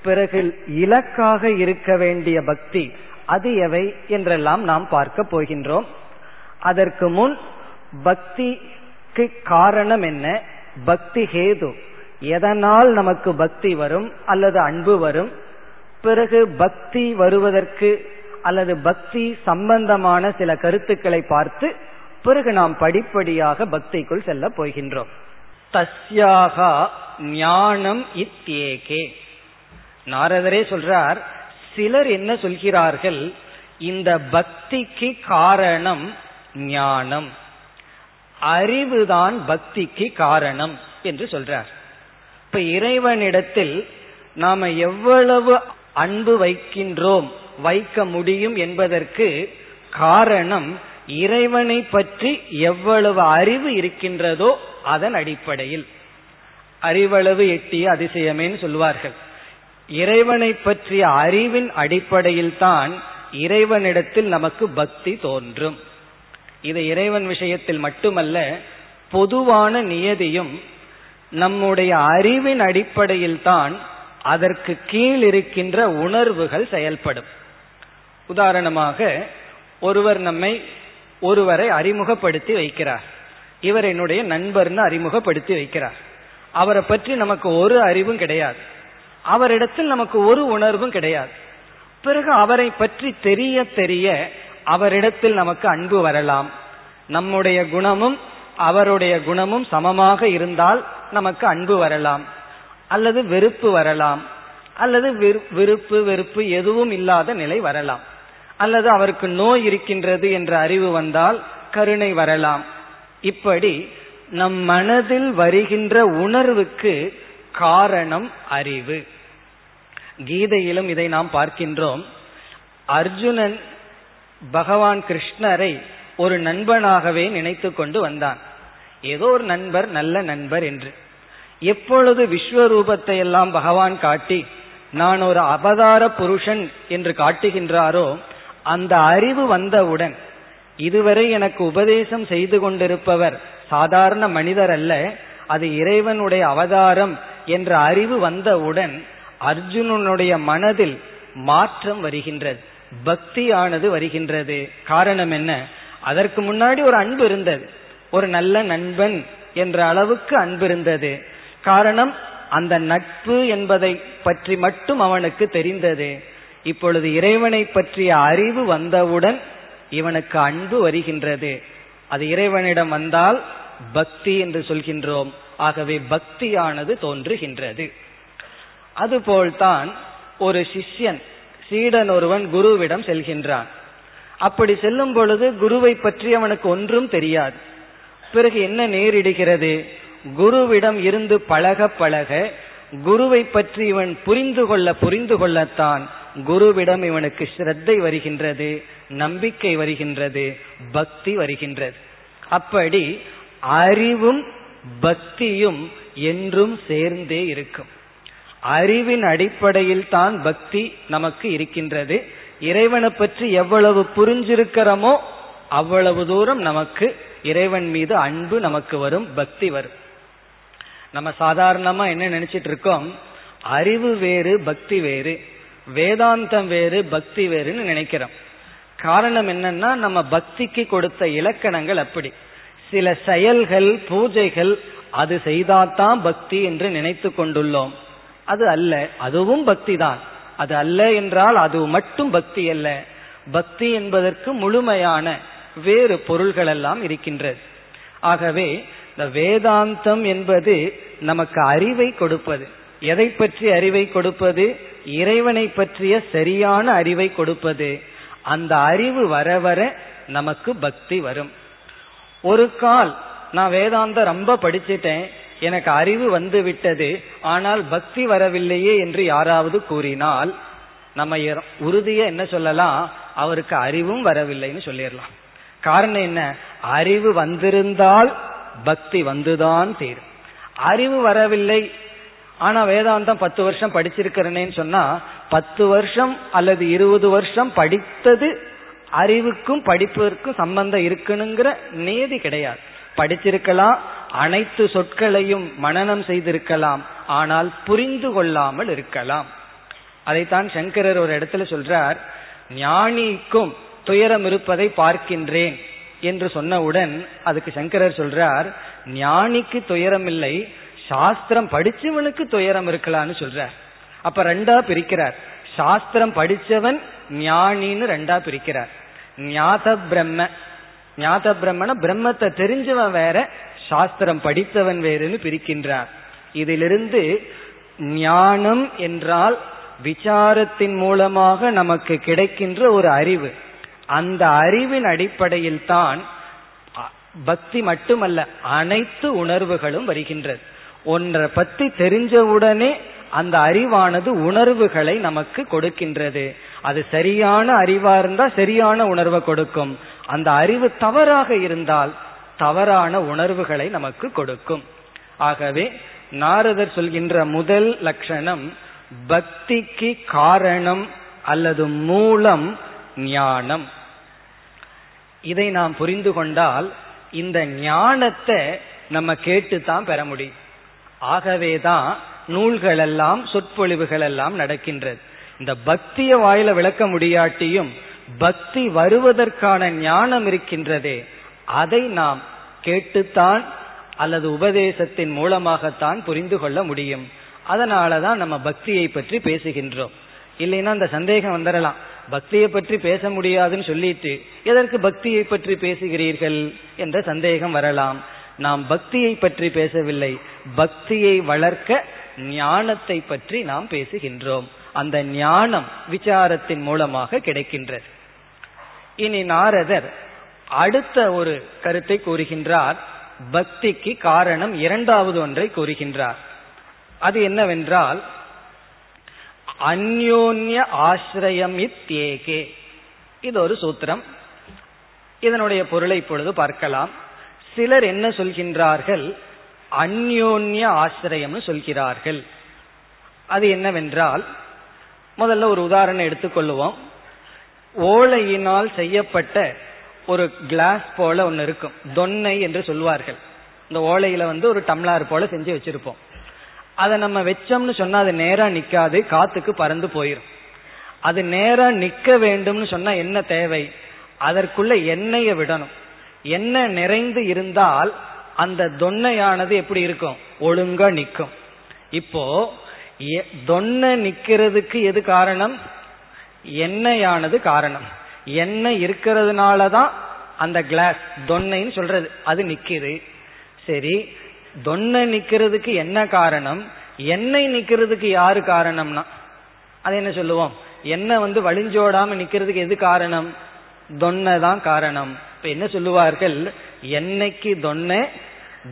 பிறகு இலக்காக இருக்க வேண்டிய பக்தி அது எவை என்றெல்லாம் நாம் பார்க்க போகின்றோம். அதற்கு முன் பக்திக்கு காரணம் என்ன, பக்தி ஹேது, எதனால் நமக்கு பக்தி வரும் அல்லது அன்பு வரும், பிறகு பக்தி வருவதற்கு அல்லது பக்தி சம்பந்தமான சில கருத்துக்களை பார்த்து பிறகு நாம் படிப்படியாக பக்திக்குள் செல்ல போகின்றோம். தஸ்யாக ஞானம் இத்யேகே. நாரதரே சொல்றார், சிலர் என்ன சொல்கிறார்கள், இந்த பக்திக்கு காரணம் ஞானம், அறிவுதான் பக்திக்கு காரணம் என்று சொல்றார். இப்ப இறைவனிடத்தில் நாம எவ்வளவு அன்பு வைக்கின்றோம், வைக்க முடியும் என்பதற்கு காரணம் இறைவனை பற்றி எவ்வளவு அறிவு இருக்கின்றதோ அதன் அடிப்படையில். அறிவளவு எட்டிய அதிசயமேன்னு சொல்வார்கள். இறைவனை பற்றிய அறிவின் அடிப்படையில் தான் இறைவனிடத்தில் நமக்கு பக்தி தோன்றும். இது இறைவன் விஷயத்தில் மட்டுமல்ல, பொதுவான நியதியும் நம்முடைய அறிவின் அடிப்படையில் தான் அதற்கு கீழ் இருக்கின்ற உணர்வுகள் செயல்படும். உதாரணமாக, ஒருவர் நம்மை ஒருவரை அறிமுகப்படுத்தி வைக்கிறார். இவர் என்னுடைய நண்பர்னு அறிமுகப்படுத்தி வைக்கிறார். அவரை பற்றி நமக்கு ஒரு அறிவும் கிடையாது, அவரிடத்தில் நமக்கு ஒரு உணர்வும் கிடையாது. பிறகு அவரை பற்றி தெரிய தெரிய அவரிடத்தில் நமக்கு அன்பு வரலாம். நம்முடைய குணமும் அவருடைய குணமும் சமமாக இருந்தால் நமக்கு அன்பு வரலாம், அல்லது வெறுப்பு வரலாம், அல்லது விருப்பு வெறுப்பு எதுவும் இல்லாத நிலை வரலாம், அல்லது அவருக்கு நோய் இருக்கின்றது என்ற அறிவு வந்தால் கருணை வரலாம். இப்படி நம் மனதில் வருகின்ற உணர்வுக்கு காரணம் அறிவு. கீதையிலும் இதை நாம் பார்க்கின்றோம். அர்ஜுனன் பகவான் கிருஷ்ணரை ஒரு நண்பனாகவே நினைத்து கொண்டு வந்தான். ஏதோ ஒரு நண்பர், நல்ல நண்பர் என்று. எப்பொழுது விஸ்வரூபத்தை எல்லாம் பகவான் காட்டி நான் ஒரு அவதார புருஷன் என்று காட்டுகின்றாரோ, அந்த அறிவு வந்தவுடன் இதுவரை எனக்கு உபதேசம் செய்து கொண்டிருப்பவர் சாதாரண மனிதர் அல்ல, அது இறைவனுடைய அவதாரம் என்ற அறிவு வந்தவுடன் அர்ஜுனனுடைய மனதில் மாற்றம் வருகின்றது, பக்தியானது வருகின்றது. காரணம் என்ன? அதற்கு முன்னாடி ஒரு அன்பு இருந்தது, ஒரு நல்ல நண்பன் என்ற அளவுக்கு அன்பு இருந்தது. காரணம், அந்த நட்பு என்பதை பற்றி மட்டும் அவனுக்கு தெரிந்தது. இப்பொழுது இறைவனை பற்றிய அறிவு வந்தவுடன் இவனுக்கு அன்பு வருகின்றது. அது இறைவனிடம் வந்தால் பக்தி என்று சொல்கின்றோம். ஆகவே பக்தியானது தோன்றுகின்றது. அதுபோல்தான் ஒரு சிஷ்யன், சீடன் ஒருவன் குருவிடம் செல்கின்றான். அப்படி செல்லும் பொழுது குருவை பற்றி அவனுக்கு ஒன்றும் தெரியாது. பிறகு என்ன நேரிடுகிறது? குருவிடம் இருந்து பழக பழக குருவை பற்றி இவன் புரிந்து கொள்ளத்தான் குருவிடம் இவனுக்கு ஸ்ரத்தை வருகின்றது, நம்பிக்கை வருகின்றது, பக்தி வருகின்றது. அப்படி அறிவும் பக்தியும் என்றும் சேர்ந்தே இருக்கும். அறிவின் அடிப்படையில் தான் பக்தி நமக்கு இருக்கின்றது. இறைவனை பற்றி எவ்வளவு புரிஞ்சிருக்கிறோமோ அவ்வளவு தூரம் நமக்கு இறைவன் மீது அன்பு நமக்கு வரும், பக்தி வரும். நம்ம சாதாரணமா என்ன நினைச்சிட்டு இருக்கோம்? அறிவு வேறு பக்தி வேறு, வேதாந்தம் வேறு பக்தி வேறுன்னு நினைக்கிறோம். காரணம் என்னன்னா, நம்ம பக்திக்கு கொடுத்த இலக்கணங்கள் அப்படி. சில செயல்கள், பூஜைகள் அது செய்தாதான் பக்தி என்று நினைத்து கொண்டுள்ளோம். அது அல்ல, அதுவும் பக்தி தான். அது அல்ல என்றால் அது மட்டும் பக்தி அல்ல. பக்தி என்பதற்கு முழுமையான வேறு பொருள்கள் எல்லாம் இருக்கின்றது. ஆகவே இந்த வேதாந்தம் என்பது நமக்கு அறிவை கொடுப்பது. எதை பற்றி அறிவை கொடுப்பது? இறைவனை பற்றிய சரியான அறிவை கொடுப்பது. அந்த அறிவு வர வர நமக்கு பக்தி வரும். ஒரு கால் நான் வேதாந்தம் ரொம்ப படிச்சுட்டேன், எனக்கு அறிவு வந்து விட்டது, ஆனால் பக்தி வரவில்லையே என்று யாராவது கூறினால் நம்ம உறுதியா என்ன சொல்லலாம்? அவருக்கு அறிவும் வரவில்லைன்னு சொல்லிடலாம். காரணம் என்ன? அறிவு வந்திருந்தால் பக்தி வந்துதான் தீரும். அறிவு வரவில்லை, ஆனா வேதாந்தம் 10 வருஷம் படிச்சிருக்கிறேன்னு சொன்னா 10 வருஷம் அல்லது 20 வருஷம் படித்தது அறிவுக்கும் படிப்பதற்கும் சம்பந்தம் இருக்குங்கிற நியதி கிடையாது. படிச்சிருக்கலாம், அனைத்து சொற்களையும் மனனம் செய்திருக்கலாம், ஆனால் புரிந்து கொள்ளாமல் இருக்கலாம். அதைத்தான் சங்கரர் ஒரு இடத்துல சொல்றார், ஞானிக்கும் துயரம் இருப்பதை பார்க்கின்றேன் என்று சொன்னவுடன் அதுக்கு சங்கரர் சொல்றார், ஞானிக்கு துயரம் இல்லை, சாஸ்திரம் படிச்சவனுக்கு துயரம் இருக்கலாம்னு சொல்றார். அப்ப ரெண்டா பிரிக்கிறார். சாஸ்திரம் படிச்சவன் ஞானின்னு ரெண்டா பிரிக்கிறார். ஞாத பிரம்ம, ஞாத பிரம்மன பிரம்மத்தை தெரிஞ்சவன் வேற, சாஸ்திரம் படித்தவன் வேறுன்னு பிரிக்கின்றார். இதிலிருந்து ஞானம் என்றால் விசாரத்தின் மூலமாக நமக்கு கிடைக்கின்ற ஒரு அறிவு, அந்த அறிவின் அடிப்படையில் தான் பக்தி மட்டுமல்ல அனைத்து உணர்வுகளும் வருகின்றது. ஒன்றை பற்றி தெரிஞ்சவுடனே அந்த அறிவானது உணர்வுகளை நமக்கு கொடுக்கின்றது. அது சரியான அறிவா இருந்தால் சரியான உணர்வை கொடுக்கும், அந்த அறிவு தவறாக இருந்தால் தவறான உணர்வுகளை நமக்கு கொடுக்கும். ஆகவே நாரதர் சொல்கின்ற முதல் லட்சணம், பக்திக்கு காரணம் அல்லது மூலம் ஞானம். இதை நாம் புரிந்து கொண்டால் இந்த ஞானத்தை நம்ம கேட்டுத்தான் பெற முடியும். ஆகவேதான் நூல்கள் எல்லாம் சொற்பொழிவுகள் எல்லாம் நடக்கின்றது. இந்த பக்திய வாயில விளக்க முடியாட்டியும் பக்தி வருவதற்கான ஞானம் இருக்கின்றதே, அதை நாம் கேட்டுத்தான் அல்லது உபதேசத்தின் மூலமாகத்தான் புரிந்து கொள்ள முடியும். அதனாலதான் நம்ம பக்தியை பற்றி பேசுகின்றோம். இல்லைன்னா அந்த சந்தேகம் வந்துடலாம், பக்தியை பற்றி பேச முடியாதுன்னு சொல்லிட்டு எதற்கு பக்தியை பற்றி பேசுகிறீர்கள் என்ற சந்தேகம் வரலாம். நாம் பக்தியை பற்றி பேசவில்லை, பக்தியை வளர்க்க ஞானத்தை பற்றி நாம் பேசுகின்றோம். அந்த ஞானம் விசாரத்தின் மூலமாக கிடைக்கின்றது. இனி நாரதர் அடுத்த ஒரு கருத்தை கூறுகின்றார். பக்திக்கு காரணம் இரண்டாவது ஒன்றை கூறுகின்றார். அது என்னவென்றால் அந்யோன்ய ஆசிரியம் இத்யேகே. இது ஒரு சூத்திரம். இதனுடைய பொருளை இப்பொழுது பார்க்கலாம். சிலர் என்ன சொல்கின்றார்கள், அந்யோன்ய ஆசிரியம் சொல்கிறார்கள். அது என்னவென்றால், முதல்ல ஒரு உதாரணம் எடுத்துக்கொள்வோம். ஓலையினால் செய்யப்பட்ட ஒரு கிளாஸ் போல ஒன்று இருக்கும், தொன்னை என்று சொல்வார்கள். இந்த ஓலையில ஒரு டம்ளார் போல செஞ்சு வச்சிருப்போம். அதை நம்ம வச்சோம்னு சொன்னா அது நேரா நிக்காது, காத்துக்கு பறந்து போயிடும். அது நேரா நிக்க வேண்டும்னு சொன்னா என்ன தேவை, அதற்குள்ள எண்ணெய விடணும். எண்ணெய் நிறைந்து இருந்தால் அந்த தொன்னையானது எப்படி இருக்கும், ஒழுங்கா நிக்கும். இப்போ தொன்னை நிக்கிறதுக்கு எது காரணம், எண்ணெயானது காரணம். எண்ணெய் இருக்கிறதுனாலதான் அந்த கிளாஸ் தொன்னைன்னு சொல்றது, அது நிக்குது. சரி, தொன்னை நிக்கிறதுக்கு என்ன காரணம், எண்ணெய் நிக்கிறதுக்கு யாரு காரணம்னா அது என்ன சொல்லுவோம், எண்ணெய் வழிஞ்சோடாம நிக்கிறதுக்கு எது காரணம், தொன்னை தான் காரணம். இப்ப என்ன சொல்லுவார்கள், எண்ணெய்க்கு தொன்னை,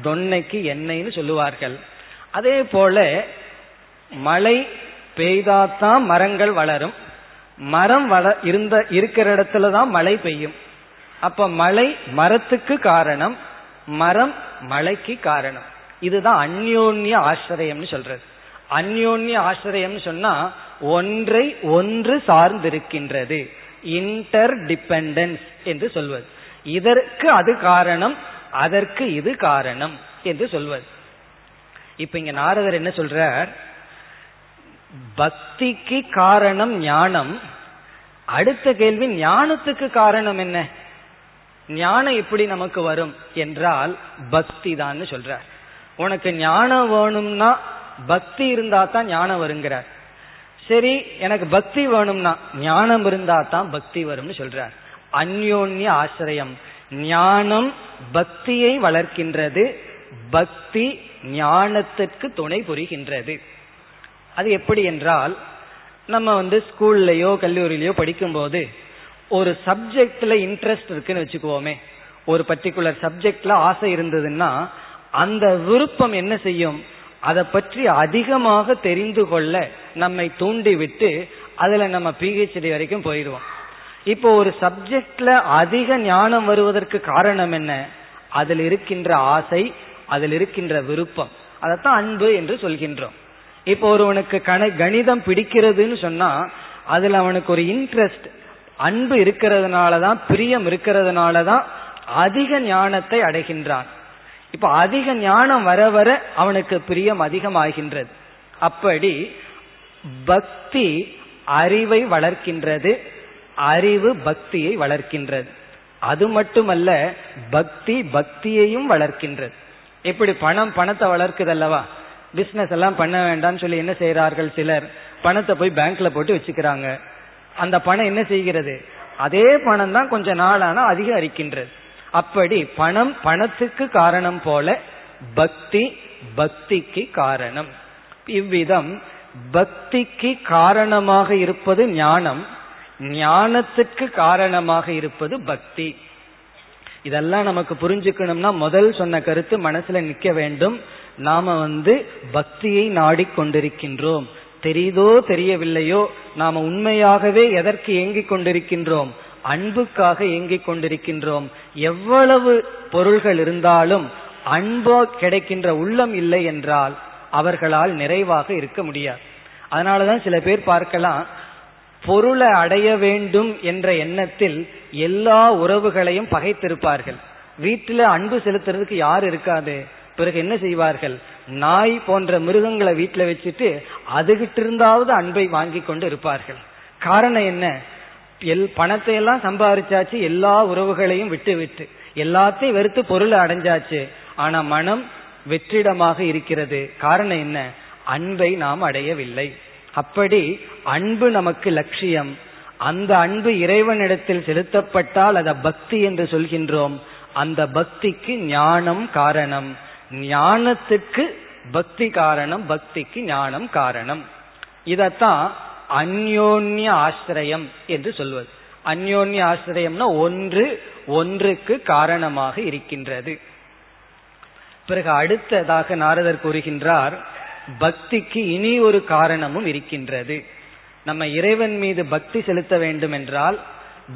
தொன்னைக்கு எண்ணெய்ன்னு சொல்லுவார்கள். அதே போல மழை பெய்தாதான் மரங்கள் வளரும், மரம் இருக்கிற இடத்துல தான் மழை பெய்யும். அப்ப மழை மரத்துக்கு காரணம், மரம் மழைக்கு காரணம். இதுதான் அந்யோன்ய ஆசிரியம் சொல்றது. அந்யோன்ய ஆசிரியம் சொன்னா ஒன்றை ஒன்று சார்ந்திருக்கின்றது, இன்டர் டிபெண்டன்ஸ் என்று சொல்வது. இதற்கு அது காரணம், அதற்கு இது காரணம் என்று சொல்வது. இப்ப இங்க நாரதர் என்ன சொல்றார், பக்திக்கு காரணம் ஞானம். அடுத்த கேள்வி, ஞானத்துக்கு காரணம் என்ன, ஞானம் எப்படி நமக்கு வரும் என்றால் பக்தி தான் சொல்றார். உனக்கு ஞானம் வேணும்னா பக்தி இருந்தா தான் ஞானம் வருங்கிறார். சரி, எனக்கு பக்தி வேணும்னா ஞானம் இருந்தா தான் பக்தி வரும்னு சொல்றார். அந்யோன்ய ஆசிரியம், ஞானம் பக்தியை வளர்க்கின்றது, பக்தி ஞானத்திற்கு துணை புரிகின்றது. அது எப்படி என்றால், நம்ம ஸ்கூல்லையோ கல்லூரியிலையோ படிக்கும்போது ஒரு சப்ஜெக்ட்ல இன்ட்ரெஸ்ட் இருக்குன்னு வச்சுக்குவோமே, ஒரு பர்டிகுலர் சப்ஜெக்ட்ல ஆசை இருந்ததுன்னா அந்த விருப்பம் என்ன செய்யும், அதை பற்றி அதிகமாக தெரிந்து கொள்ள நம்மை தூண்டி விட்டு அதுல நம்ம பிஹெச்டி வரைக்கும் போயிடுவோம். இப்போ ஒரு சப்ஜெக்ட்ல அதிக ஞானம் வருவதற்கு காரணம் என்ன, அதில் இருக்கின்ற ஆசை, அதில் இருக்கின்ற விருப்பம். அதைத்தான் அன்பு என்று சொல்கின்றோம். இப்போ ஒருவனுக்கு கணிதம் பிடிக்கிறதுன்னு சொன்னா அதுல அவனுக்கு ஒரு இன்ட்ரெஸ்ட், அன்பு இருக்கிறதுனாலதான், பிரியம் இருக்கிறதுனாலதான் அதிக ஞானத்தை அடைகின்றான். இப்ப அதிக ஞானம் வர வர அவனுக்கு பிரியம் அதிகமாகின்றது. அப்படி பக்தி அறிவை வளர்க்கின்றது, அறிவு பக்தியை வளர்க்கின்றது. அது மட்டுமல்ல, பக்தி பக்தியையும் வளர்க்கின்றது. எப்படி பணத்தை வளர்க்குதல்லவா, பிசினஸ் எல்லாம் பண்ண வேண்டாம்னு சொல்லி என்ன செய்யறார்கள், சிலர் பணத்தை போய் பேங்க்ல போட்டு வச்சுக்கிறாங்க. அந்த பணம் என்ன செய்கிறது, அதே பணம் தான் கொஞ்ச நாளான அதிகரிக்கின்றது. அப்படி பணம் பணத்துக்கு காரணம் போல பக்தி பக்திக்கு காரணம். இவ்விதம் பக்திக்கு காரணமாக இருப்பது ஞானம், ஞானத்துக்கு காரணமாக இருப்பது பக்தி. இதெல்லாம் நமக்கு புரிஞ்சுக்கணும்னா முதல் சொன்ன கருத்து மனசுல நிக்க வேண்டும். நாம பக்தியை நாடிக்கொண்டிருக்கின்றோம், தெரியுதோ தெரியவில்லையோ நாம உண்மையாகவே எதற்கு ஏங்கிக் கொண்டிருக்கின்றோம், அன்புக்காக ஏங்கிக் கொண்டிருக்கின்றோம். எவ்வளவு பொருள்கள் இருந்தாலும் அன்போ கிடைக்கின்ற உள்ளம் இல்லை என்றால் அவர்களால் நிறைவாக இருக்க முடியாது. அதனாலதான் சில பேர் பார்க்கலாம், பொருளை அடைய வேண்டும் என்ற எண்ணத்தில் எல்லா உறவுகளையும் பகைத்திருப்பார்கள். வீட்டில அன்பு செலுத்துறதுக்கு யார் இருக்காது, பிறகு என்ன செய்வார்கள், நாய் போன்ற மிருகங்களை வீட்டில வச்சுட்டு அதுகிட்ட இருந்தாவது அன்பை வாங்கி கொண்டு இருப்பார்கள். காரணம் என்ன, பணத்தை எல்லாம் சம்பாதிச்சாச்சு, எல்லா உறவுகளையும் விட்டு விட்டு எல்லாத்தையும் வெறுத்து பொருளை அடைஞ்சாச்சு, ஆனா மனம் வெற்றிடமாக இருக்கிறது. காரணம் என்ன, அன்பை நாம் அடையவில்லை. அப்படி அன்பு நமக்கு லட்சியம். அந்த அன்பு இறைவனிடத்தில் செலுத்தப்பட்டால் அதை பக்தி என்று சொல்கின்றோம். அந்த பக்திக்கு ஞானம் காரணம், ஞானத்துக்கு பக்தி காரணம், பக்திக்கு ஞானம் காரணம். இதத்தான் அந்யோன்ய ஆசிரியம் என்று சொல்வது. அந்யோன்ய ஆசிரியம்னா ஒன்று ஒன்றுக்கு காரணமாக இருக்கின்றது. பிறகு அடுத்ததாக நாரதர் கூறுகின்றார், பக்திக்கு இனி ஒரு காரணமும் இருக்கின்றது. நம்ம இறைவன் மீது பக்தி செலுத்த வேண்டும் என்றால்,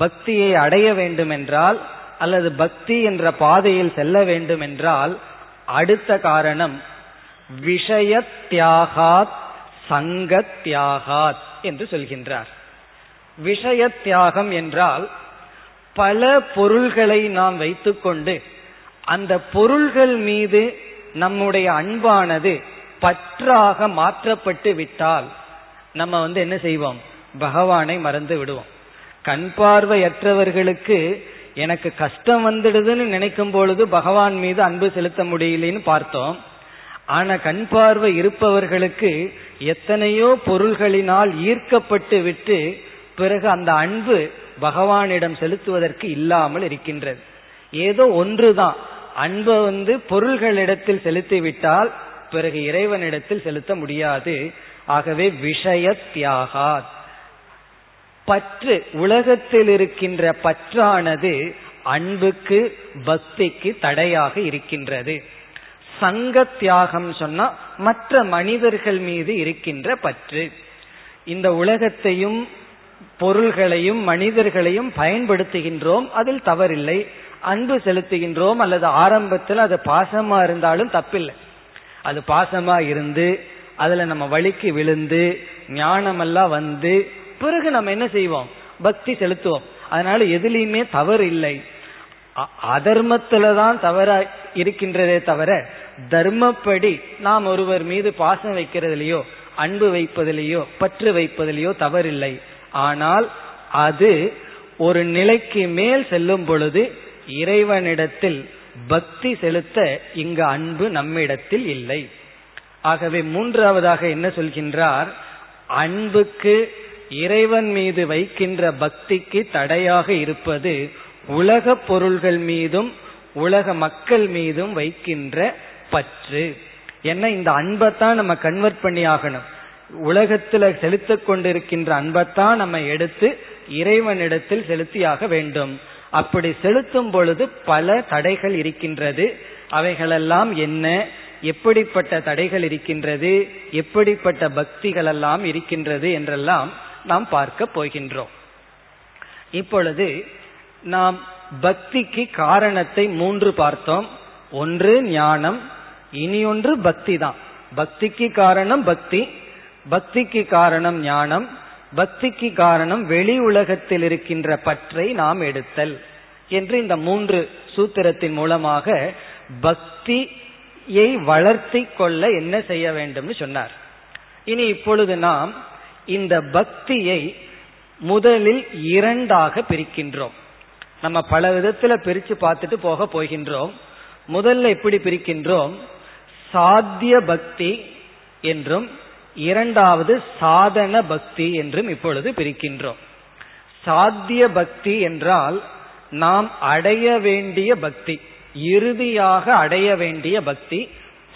பக்தியை அடைய வேண்டும் என்றால், அல்லது பக்தி என்ற பாதையில் செல்ல வேண்டும் என்றால் அடுத்த காரணம் விஷய தியாகாத் சங்க தியாகாத் என்று சொல்கின்றார். விஷய தியாகம் என்றால் பல பொருள்களை நாம் வைத்துக்கொண்டு அந்த பொருள்கள் மீது நம்முடைய அன்பானது பற்றாக மாற்றப்பட்டு விட்டால் நம்ம என்ன செய்வோம், பகவானை மறந்து விடுவோம். கண் பார்வையற்றவர்களுக்கு எனக்கு கஷ்டம் வந்துடுதுன்னு நினைக்கும் பொழுது பகவான் மீது அன்பு செலுத்த முடியலன்னு பார்த்தோம். ஆனா கண் பார்வை இருப்பவர்களுக்கு எத்தனையோ பொருள்களினால் ஈர்க்கப்பட்டு விட்டு பிறகு அந்த அன்பு பகவானிடம் செலுத்துவதற்கு இல்லாமல் இருக்கின்றது. ஏதோ ஒன்றுதான் அன்பை பொருள்களிடத்தில் செலுத்திவிட்டால் பிறகு இறைவனிடத்தில் செலுத்த முடியாது. ஆகவே விஷய தியாகா பற்று, உலகத்தில் இருக்கின்ற பற்றானது அன்புக்கு பக்திக்கு தடையாக இருக்கின்றது. சங்க தியாகம் சொன்னா மற்ற மனிதர்கள் மீது இருக்கின்ற பற்று. இந்த உலகத்தையும் பொருள்களையும் மனிதர்களையும் பயன்படுத்துகின்றோம், அதில் தவறில்லை. அன்பு செலுத்துகின்றோம், அல்லது ஆரம்பத்தில் அது பாசமா இருந்தாலும் தப்பில்லை. அது பாசமா இருந்து அதுல நம்ம வலிக்கு விழுந்து ஞானமெல்லாம் வந்து பிறகு நம்ம என்ன செய்வோம், பக்தி செலுத்துவோம். அதனால எதுலையுமே தவறு இல்லை. அதர்மத்துலதான் தவறா இருக்கின்றதே தவிர, தர்மப்படி நாம் ஒருவர் மீது பாசம் வைக்கிறதுலையோ அன்பு வைப்பதிலேயோ பற்று வைப்பதிலேயோ தவறில்லை. ஆனால் அது ஒரு நிலைக்கு மேல் செல்லும் பொழுது இறைவனிடத்தில் பக்தி செலுத்த இங்கு அன்பு நம்மிடத்தில் இல்லை. ஆகவே மூன்றாவதாக என்ன சொல்கின்றார், அன்புக்கு இறைவன் மீது வைக்கின்ற பக்திக்கு தடையாக இருப்பது உலக பொருள்கள் மீதும் உலக மக்கள் மீதும் வைக்கின்ற பற்று. ஏன்னா இந்த அன்பைத்தான் நம்ம கன்வெர்ட் பண்ணி ஆகணும். உலகத்துல செலுத்தி கொண்டிருக்கின்ற அன்பைத்தான் நம்ம எடுத்து இறைவனிடத்தில் செலுத்தியாக வேண்டும். அப்படி செலுத்தும் பொழுது பல தடைகள் இருக்கின்றது. அவைகளெல்லாம் என்ன, எப்படிப்பட்ட தடைகள் இருக்கின்றது, எப்படிப்பட்ட பக்திகள் எல்லாம் இருக்கின்றது என்றெல்லாம் நாம் பார்க்க போகின்றோம். இப்பொழுது நாம் பக்திக்கு காரணத்தை மூன்று பார்த்தோம். ஒன்று ஞானம், இனி ஒன்று பக்தி தான். பக்திக்கு காரணம் பக்தி, பக்திக்கு காரணம் ஞானம், பக்திக்கு காரணம் வெளி உலகத்தில் இருக்கின்ற பற்றை நாம் எடுத்தல் என்று இந்த மூன்று சூத்திரத்தின் மூலமாக பக்தியை வளர்த்தி கொள்ள என்ன செய்ய வேண்டும் சொன்னார். இனி இப்பொழுது நாம் இந்த பக்தியை முதலில் இரண்டாக பிரிக்கின்றோம். நம்ம பல விதத்துல பிரிச்சு பார்த்துட்டு போக போகின்றோம். முதல்ல எப்படி பிரிக்கின்றோம், சாத்திய பக்தி என்றும் இரண்டாவது சாதன பக்தி என்றும் இப்பொழுது பிரிக்கின்றோம். சாத்திய பக்தி என்றால் நாம் அடைய வேண்டிய பக்தி, இறுதியாக அடைய வேண்டிய பக்தி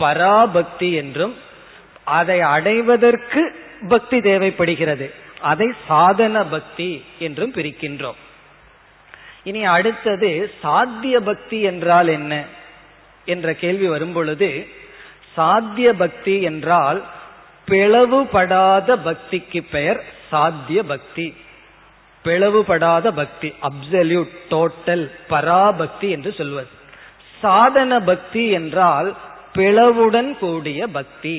பராபக்தி என்றும், அதை அடைவதற்கு பக்தி தேவைப்படுகிறது, அதை சாதன பக்தி என்றும் பிரிக்கின்றோம். இனி அடுத்தது சாத்திய பக்தி என்றால் என்ன என்ற கேள்வி வரும்பொழுது, சாத்திய பக்தி என்றால் பிளவுபடாத பக்திக்கு பெயர் சாத்திய பக்தி. பிளவுபடாத பக்தி, அப்சல்யூட் டோட்டல் பராபக்தி என்று சொல்வது. சாதன பக்தி என்றால் பிளவுடன் கூடிய பக்தி,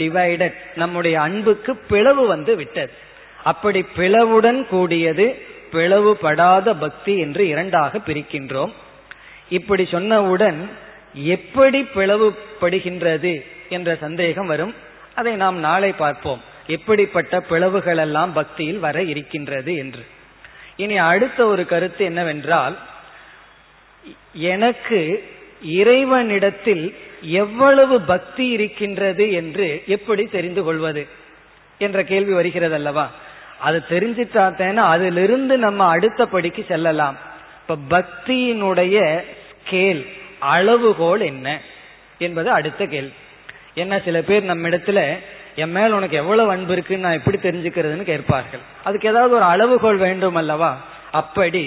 டிவைடட். நம்முடைய அன்புக்கு பிளவு வந்து விட்டது. அப்படி பிளவுடன் கூடியது பிளவுபடாத பக்தி என்று இரண்டாக பிரிக்கின்றோம். இப்படி சொன்னவுடன் எப்படி பிளவுபடுகின்றது என்ற சந்தேகம் வரும். அதை நாம் நாளை பார்ப்போம், எப்படிப்பட்ட பிளவுகள் எல்லாம் பக்தியில் வர இருக்கின்றது என்று. இனி அடுத்த ஒரு கருத்து என்னவென்றால், எனக்கு இறைவனிடத்தில் எவ்வளவு பக்தி இருக்கின்றது என்று எப்படி தெரிந்து கொள்வது என்ற கேள்வி வருகிறது அல்லவா. அது தெரிஞ்சிட்டாத்தேன்னா அதிலிருந்து நம்ம அடுத்த படிக்கு செல்லலாம். இப்ப பக்தியினுடைய ஸ்கேல், அளவுகோல் என்ன என்பது அடுத்த கேள்வி. என்ன, சில பேர் நம்ம இடத்துல என் மேல் உனக்கு எவ்வளவு அன்பு இருக்குன்னு நான் எப்படி தெரிஞ்சுக்கிறதுன்னு கேட்பார்கள். அதுக்கு ஏதாவது ஒரு அளவுகோல் வேண்டும் அல்லவா. அப்படி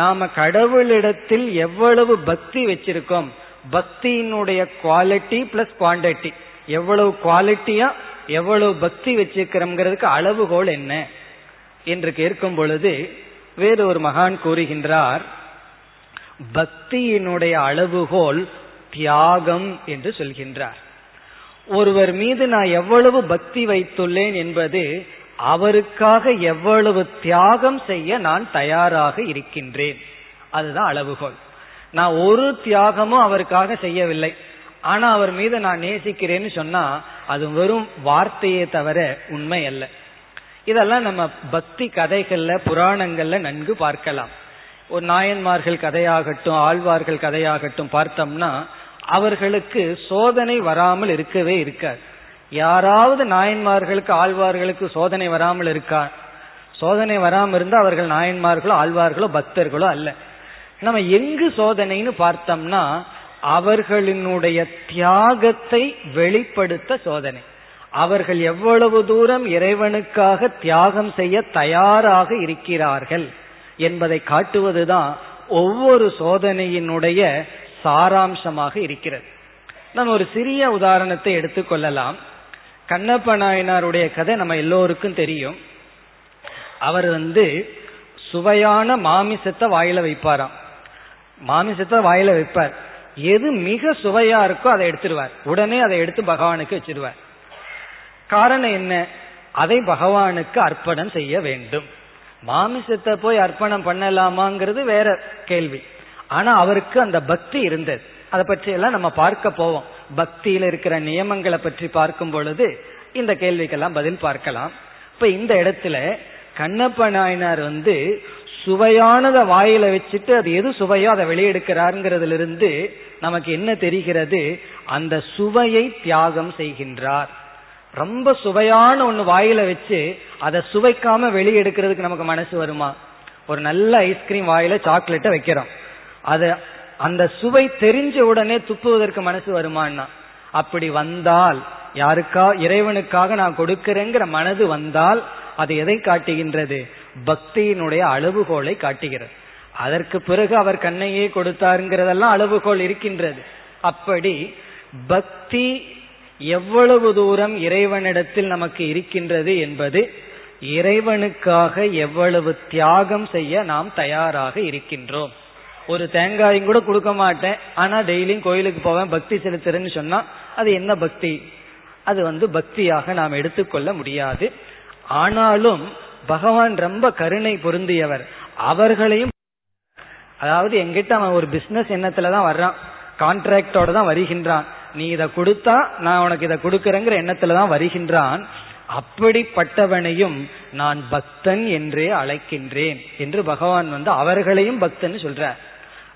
நாம கடவுளிடத்தில் எவ்வளவு பக்தி வச்சிருக்கோம், பக்தியினுடைய குவாலிட்டி பிளஸ் குவான்டிட்டி, எவ்வளவு குவாலிட்டியா எவ்வளவு பக்தி வச்சிருக்கிறோம்ங்கிறதுக்கு அளவுகோல் என்ன என்று கேட்கும் பொழுது வேறு ஒரு மகான் கூறுகின்றார், பக்தியினுடைய அளவுகோல் தியாகம் என்று சொல்கின்றார். ஒருவர் மீது நான் எவ்வளவு பக்தி வைத்துள்ளேன் என்பது அவருக்காக எவ்வளவு தியாகம் செய்ய நான் தயாராக இருக்கின்றேன், அதுதான் அளவுகோல். நான் ஒரு தியாகமும் அவருக்காக செய்யவில்லை, ஆனா அவர் மீது நான் நேசிக்கிறேன்னு சொன்னா அது வெறும் வார்த்தையே தவிர உண்மை அல்ல. இதெல்லாம் நம்ம பக்தி கதைகள்ல புராணங்கள்ல நன்கு பார்க்கலாம். ஒரு நாயன்மார்கள் கதையாகட்டும் ஆழ்வார்கள் கதையாகட்டும் பார்த்தோம்னா அவர்களுக்கு சோதனை வராமல் இருக்கவே இருக்காது. யாராவது நாயன்மார்களுக்கு ஆழ்வார்களுக்கு சோதனை வராமல் இருக்கா? சோதனை வராமல் இருந்தால் அவர்கள் நாயன்மார்களோ ஆழ்வார்களோ பக்தர்களோ அல்ல. நம்ம எங்கு சோதனைன்னு பார்த்தோம்னா அவர்களினுடைய தியாகத்தை வெளிப்படுத்த சோதனை. அவர்கள் எவ்வளவு தூரம் இறைவனுக்காக தியாகம் செய்ய தயாராக இருக்கிறார்கள் என்பதை காட்டுவதுதான் ஒவ்வொரு சோதனையினுடைய சாராம்சமாக இருக்கிறது. நம்ம ஒரு சிறிய உதாரணத்தை எடுத்துக்கொள்ளலாம். கண்ணப்ப நாயனாருடைய கதை நம்ம எல்லோருக்கும் தெரியும். அவர் சுவையான மாமிசத்தை வாயில வைப்பாராம். மாமிசத்தை வாயில வைப்பார், எது மிக சுவையா இருக்கோ அதை எடுத்துடுவார், உடனே அதை எடுத்து பகவானுக்கு வச்சிருவார். காரணம் என்ன? அதை பகவானுக்கு அர்ப்பணம் செய்ய வேண்டும். மாமிசத்தை போய் அர்ப்பணம் பண்ணலாமாங்கிறது வேற கேள்வி. ஆனா அவருக்கு அந்த பக்தி இருந்தது. அதை பற்றி எல்லாம் நம்ம பார்க்க போவோம். பக்தியில இருக்கிற நியமங்களை பற்றி பார்க்கும் பொழுது இந்த கேள்விக்கெல்லாம் பதில் பார்க்கலாம். இப்ப இந்த இடத்துல கண்ணப்ப நாயனார் சுவையானதை வாயில வச்சுட்டு அது எது சுவையோ அதை வெளியெடுக்கிறாருங்கிறதுல இருந்து நமக்கு என்ன தெரிகிறது? அந்த சுவையை தியாகம் செய்கின்றார். ரொம்ப சுவையான ஒண்ணு வாயில வச்சு அதை சுவைக்காம வெளியெடுக்கிறதுக்கு நமக்கு மனசு வருமா? ஒரு நல்ல ஐஸ்கிரீம் வாயில சாக்லேட்டை வைக்கிறோம், அது அந்த சுவை தெரிஞ்ச உடனே துப்புவதற்கு மனசு வருமானா? அப்படி வந்தால் யாருக்கா இறைவனுக்காக நான் கொடுக்கிறேங்கிற மனது வந்தால் அது எதை காட்டுகின்றது? பக்தியினுடைய அளவுகோலை காட்டுகிறது. அதற்கு பிறகு அவர் கண்ணையே கொடுத்தாருங்கிறதெல்லாம் அளவுகோல் இருக்கின்றது. அப்படி பக்தி எவ்வளவு தூரம் இறைவனிடத்தில் நமக்கு இருக்கின்றது என்பது இறைவனுக்காக எவ்வளவு தியாகம் செய்ய நாம் தயாராக இருக்கின்றோம். ஒரு தேங்காயும் கூட கொடுக்க மாட்டேன், ஆனா டெய்லியும் கோயிலுக்கு போவேன், பக்தி செலுத்துறேன்னு சொன்னா அது என்ன பக்தி? அது பக்தியாக நாம் எடுத்துக்கொள்ள முடியாது. ஆனாலும் பகவான் ரொம்ப கருணை பொருந்தியவர். அவர்களையும், அதாவது எங்கிட்ட அவன் ஒரு பிசினஸ் எண்ணத்துலதான் வர்றான், கான்ட்ராக்டோட தான் வருகின்றான், நீ இதை கொடுத்தா நான் உனக்கு இதை கொடுக்கறேங்கிற எண்ணத்துலதான் வருகின்றான். அப்படிப்பட்டவனையும் நான் பக்தன் என்றே அழைக்கின்றேன் என்று பகவான் அவர்களையும் பக்தன் சொல்றார்.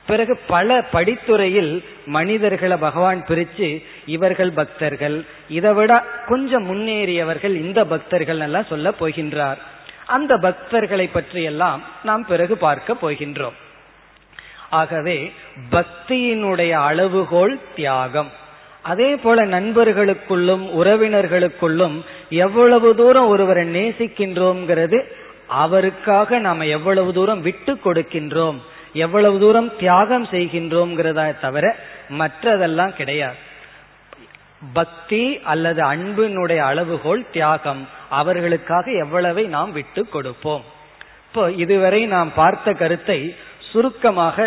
பிறகு பல படித்துறையில் மனிதர்களை பகவான் பிரிச்சு இவர்கள் பக்தர்கள், இதை விட கொஞ்சம் முன்னேறியவர்கள் இந்த பக்தர்கள் எல்லாம் சொல்ல போகின்றார். அந்த பக்தர்களை பற்றியெல்லாம் நாம் பிறகு பார்க்க போகின்றோம். ஆகவே பக்தியினுடைய அளவுகோல் தியாகம். அதே போல நண்பர்களுக்குள்ளும் உறவினர்களுக்குள்ளும் எவ்வளவு தூரம் ஒருவரை நேசிக்கின்றோம்ங்கிறது அவருக்காக நாம் எவ்வளவு தூரம் விட்டு கொடுக்கின்றோம், எவ்வளவு தூரம் தியாகம் செய்கின்றோம்ங்கிறத தவிர மற்றதெல்லாம் கிடையாது. பக்தி அல்லது அன்பினுடைய அளவுகோல் தியாகம், அவர்களுக்காக எவ்வளவை நாம் விட்டு கொடுப்போம். இப்போ இதுவரை நாம் பார்த்த கருத்தை சுருக்கமாக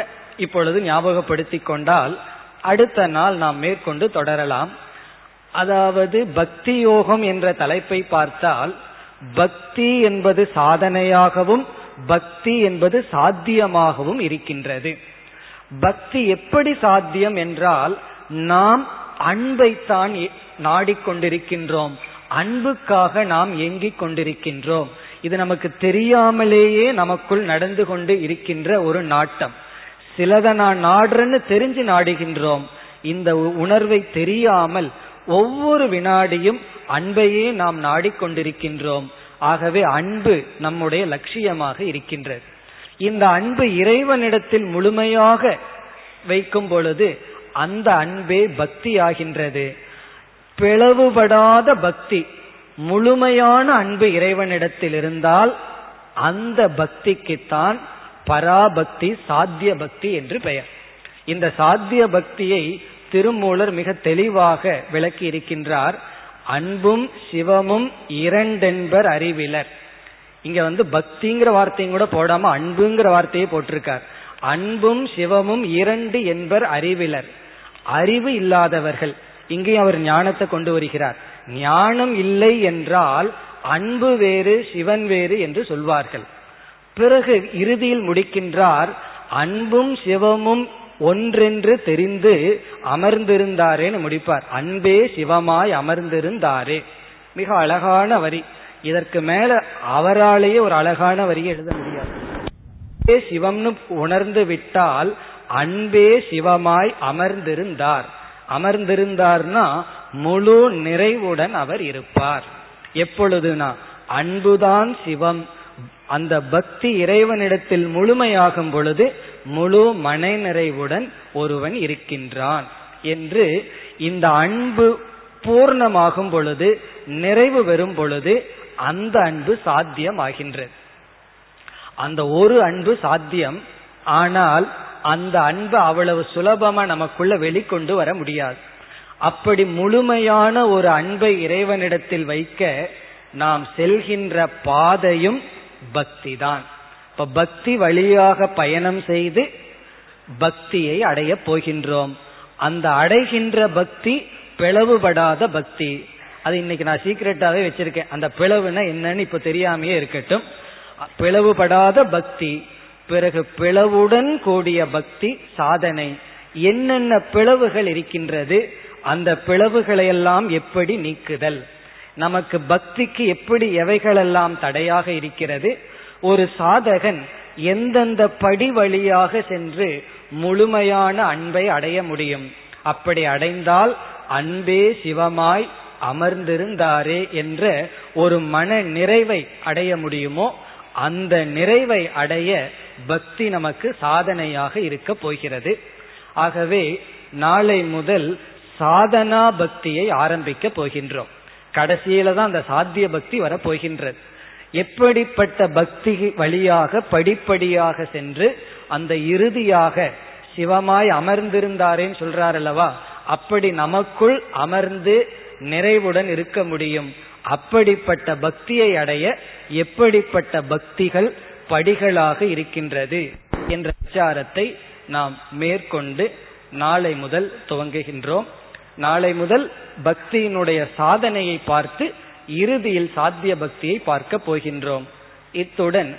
இப்பொழுது ஞாபகப்படுத்திக் கொண்டால் அடுத்த நாள் நாம் மேற்கொண்டு தொடரலாம். அதாவது பக்தி யோகம் என்ற தலைப்பை பார்த்தால், பக்தி என்பது சாதனையாகவும் பக்தி என்பது சாத்தியமாகவும் இருக்கின்றது. பக்தி எப்படி சாத்தியம் என்றால், நாம் அன்பைத்தான் நாடிக்கொண்டிருக்கின்றோம், அன்புக்காக நாம் ஏங்கிக் கொண்டிருக்கின்றோம். இது நமக்கு தெரியாமலேயே நமக்குள் நடந்து கொண்டு இருக்கின்ற ஒரு நாட்டம். சிலதை நான் நாடுறேன்னு தெரிஞ்சு நாடுகின்றோம். இந்த உணர்வை தெரியாமல் ஒவ்வொரு வினாடியும் அன்பையே நாம் நாடிக்கொண்டிருக்கின்றோம். ஆகவே அன்பு நம்முடைய லட்சியமாக இருக்கின்றது. இந்த அன்பு இறைவனிடத்தில் முழுமையாக வைக்கும் பொழுது அந்த அன்பே பக்தி ஆகின்றது. பிளவுபடாத பக்தி, முழுமையான அன்பு இறைவனிடத்தில் இருந்தால் அந்த பக்திக்குத்தான் பராபக்தி, சாத்திய பக்தி என்று பெயர். இந்த சாத்திய பக்தியை திருமூலர் மிக தெளிவாக விளக்கி இருக்கின்றார். அன்பும் சிவமும் இரண்டென்பர் அறிவிலர். இங்க பக்திங்கிற வார்த்தையும் கூட போடாம அன்புங்கிற வார்த்தையை போட்டிருக்கார். அன்பும் சிவமும் இரண்டு என்பர் அறிவிலர், அறிவு இல்லாதவர்கள். இங்கே அவர் ஞானத்தை கொண்டு வருகிறார். ஞானம் இல்லை என்றால் அன்பு வேறு சிவன் வேறு என்று சொல்வார்கள். பிறகு இறுதியில் முடிக்கின்றார், அன்பும் சிவமும் ஒன்றென்று தெரிந்து அமர்ந்திருந்தாரேன்னு முடிப்பார். அன்பே சிவமாய் அமர்ந்திருந்தாரே, மிக அழகான வரி. இதற்கு மேல அவராலேயே ஒரு அழகான வரியை எழுத முடியாது. அன்பே சிவம்னு உணர்ந்து விட்டால் அன்பே சிவமாய் அமர்ந்திருந்தார். அமர்ந்திருந்தார்னா முழு நிறைவுடன் அவர் இருப்பார். எப்பொழுதுனா அன்புதான் சிவம். அந்த பக்தி இறைவனிடத்தில் முழுமையாகும் பொழுது முழு மன நிறைவுடன் ஒருவன் இருக்கின்றான் என்று, இந்த அன்பு பூர்ணமாகும் பொழுது, நிறைவு பெறும் பொழுது அந்த அன்பு சாத்தியமாகின்றது. அந்த ஒரு அன்பு சாத்தியம். ஆனால் அந்த அன்பு அவ்வளவு சுலபமா நமக்குள்ள வெளிக்கொண்டு வர முடியாது. அப்படி முழுமையான ஒரு அன்பை இறைவனிடத்தில் வைக்க நாம் செல்கின்ற பாதையும் பக்தி தான். இப்ப பக்தி வழியாக பயணம் செய்து பக்தியை அடைய போகின்றோம். அந்த அடைகின்ற பக்தி பிளவுபடாத பக்தி. அது இன்னைக்கு நான் சீக்கிரட்டாவே வச்சிருக்கேன். அந்த பிளவுனா என்னன்னு இப்ப தெரியாமையே இருக்கட்டும். பிளவுபடாத பக்தி, பிறகு பிளவுடன் கூடிய பக்தி சாதனை. என்னென்ன பிளவுகள் இருக்கின்றது, அந்த பிளவுகளையெல்லாம் எப்படி நீக்குதல், நமக்கு பக்திக்கு எப்படி எவைகளெல்லாம் தடையாக இருக்கிறது, ஒரு சாதகன் எந்தெந்த படி வழியாக சென்று முழுமையான அன்பை அடைய முடியும், அப்படி அடைந்தால் அன்பே சிவமாய் அமர்ந்திருந்தாரே என்ற ஒரு மன நிறைவை அடைய முடியுமோ, அந்த நிறைவை அடைய பக்தி நமக்கு சாதனையாக இருக்க போகிறது. ஆகவே நாளை முதல் சாதனா பக்தியை ஆரம்பிக்க போகின்றோம். கடைசியில தான் அந்த சாத்திய பக்தி வரப்போகின்றது. எப்படிப்பட்ட பக்தி வழியாக படிப்படியாக சென்று அந்த இறுதியாக சிவமாய் அமர்ந்திருந்தாரேன்னு சொல்றார் அல்லவா, அப்படி நமக்குள் அமர்ந்து நிறைவுடன் இருக்க முடியும். அப்படிப்பட்ட பக்தியை அடைய எப்படிப்பட்ட பக்திகள் படிகளாக இருக்கின்றது என்ற விசாரத்தை நாம் மேற்கொண்டு நாளை முதல் துவங்குகின்றோம். நாளை முதல் பக்தியினுடைய சாதனையை பார்த்து இறுதியில் சாத்திய பக்தியை பார்க்க போகின்றோம். இத்துடன்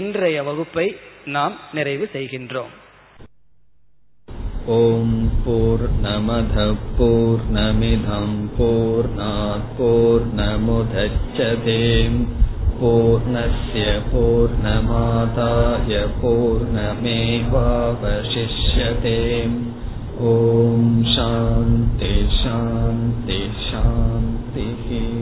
இன்றைய வகுப்பை நாம் நிறைவு செய்கின்றோம். ஓம் பூர்ணமத பூர்ணமிதம் பூர்ணாத் பூர்ணமுதச்யதே பூர்ணஸ்ய பூர்ணமாதாய பூர்ணமேவாவசிஷ்யதே. ஓம் சாந்தி சாந்தி சாந்தி.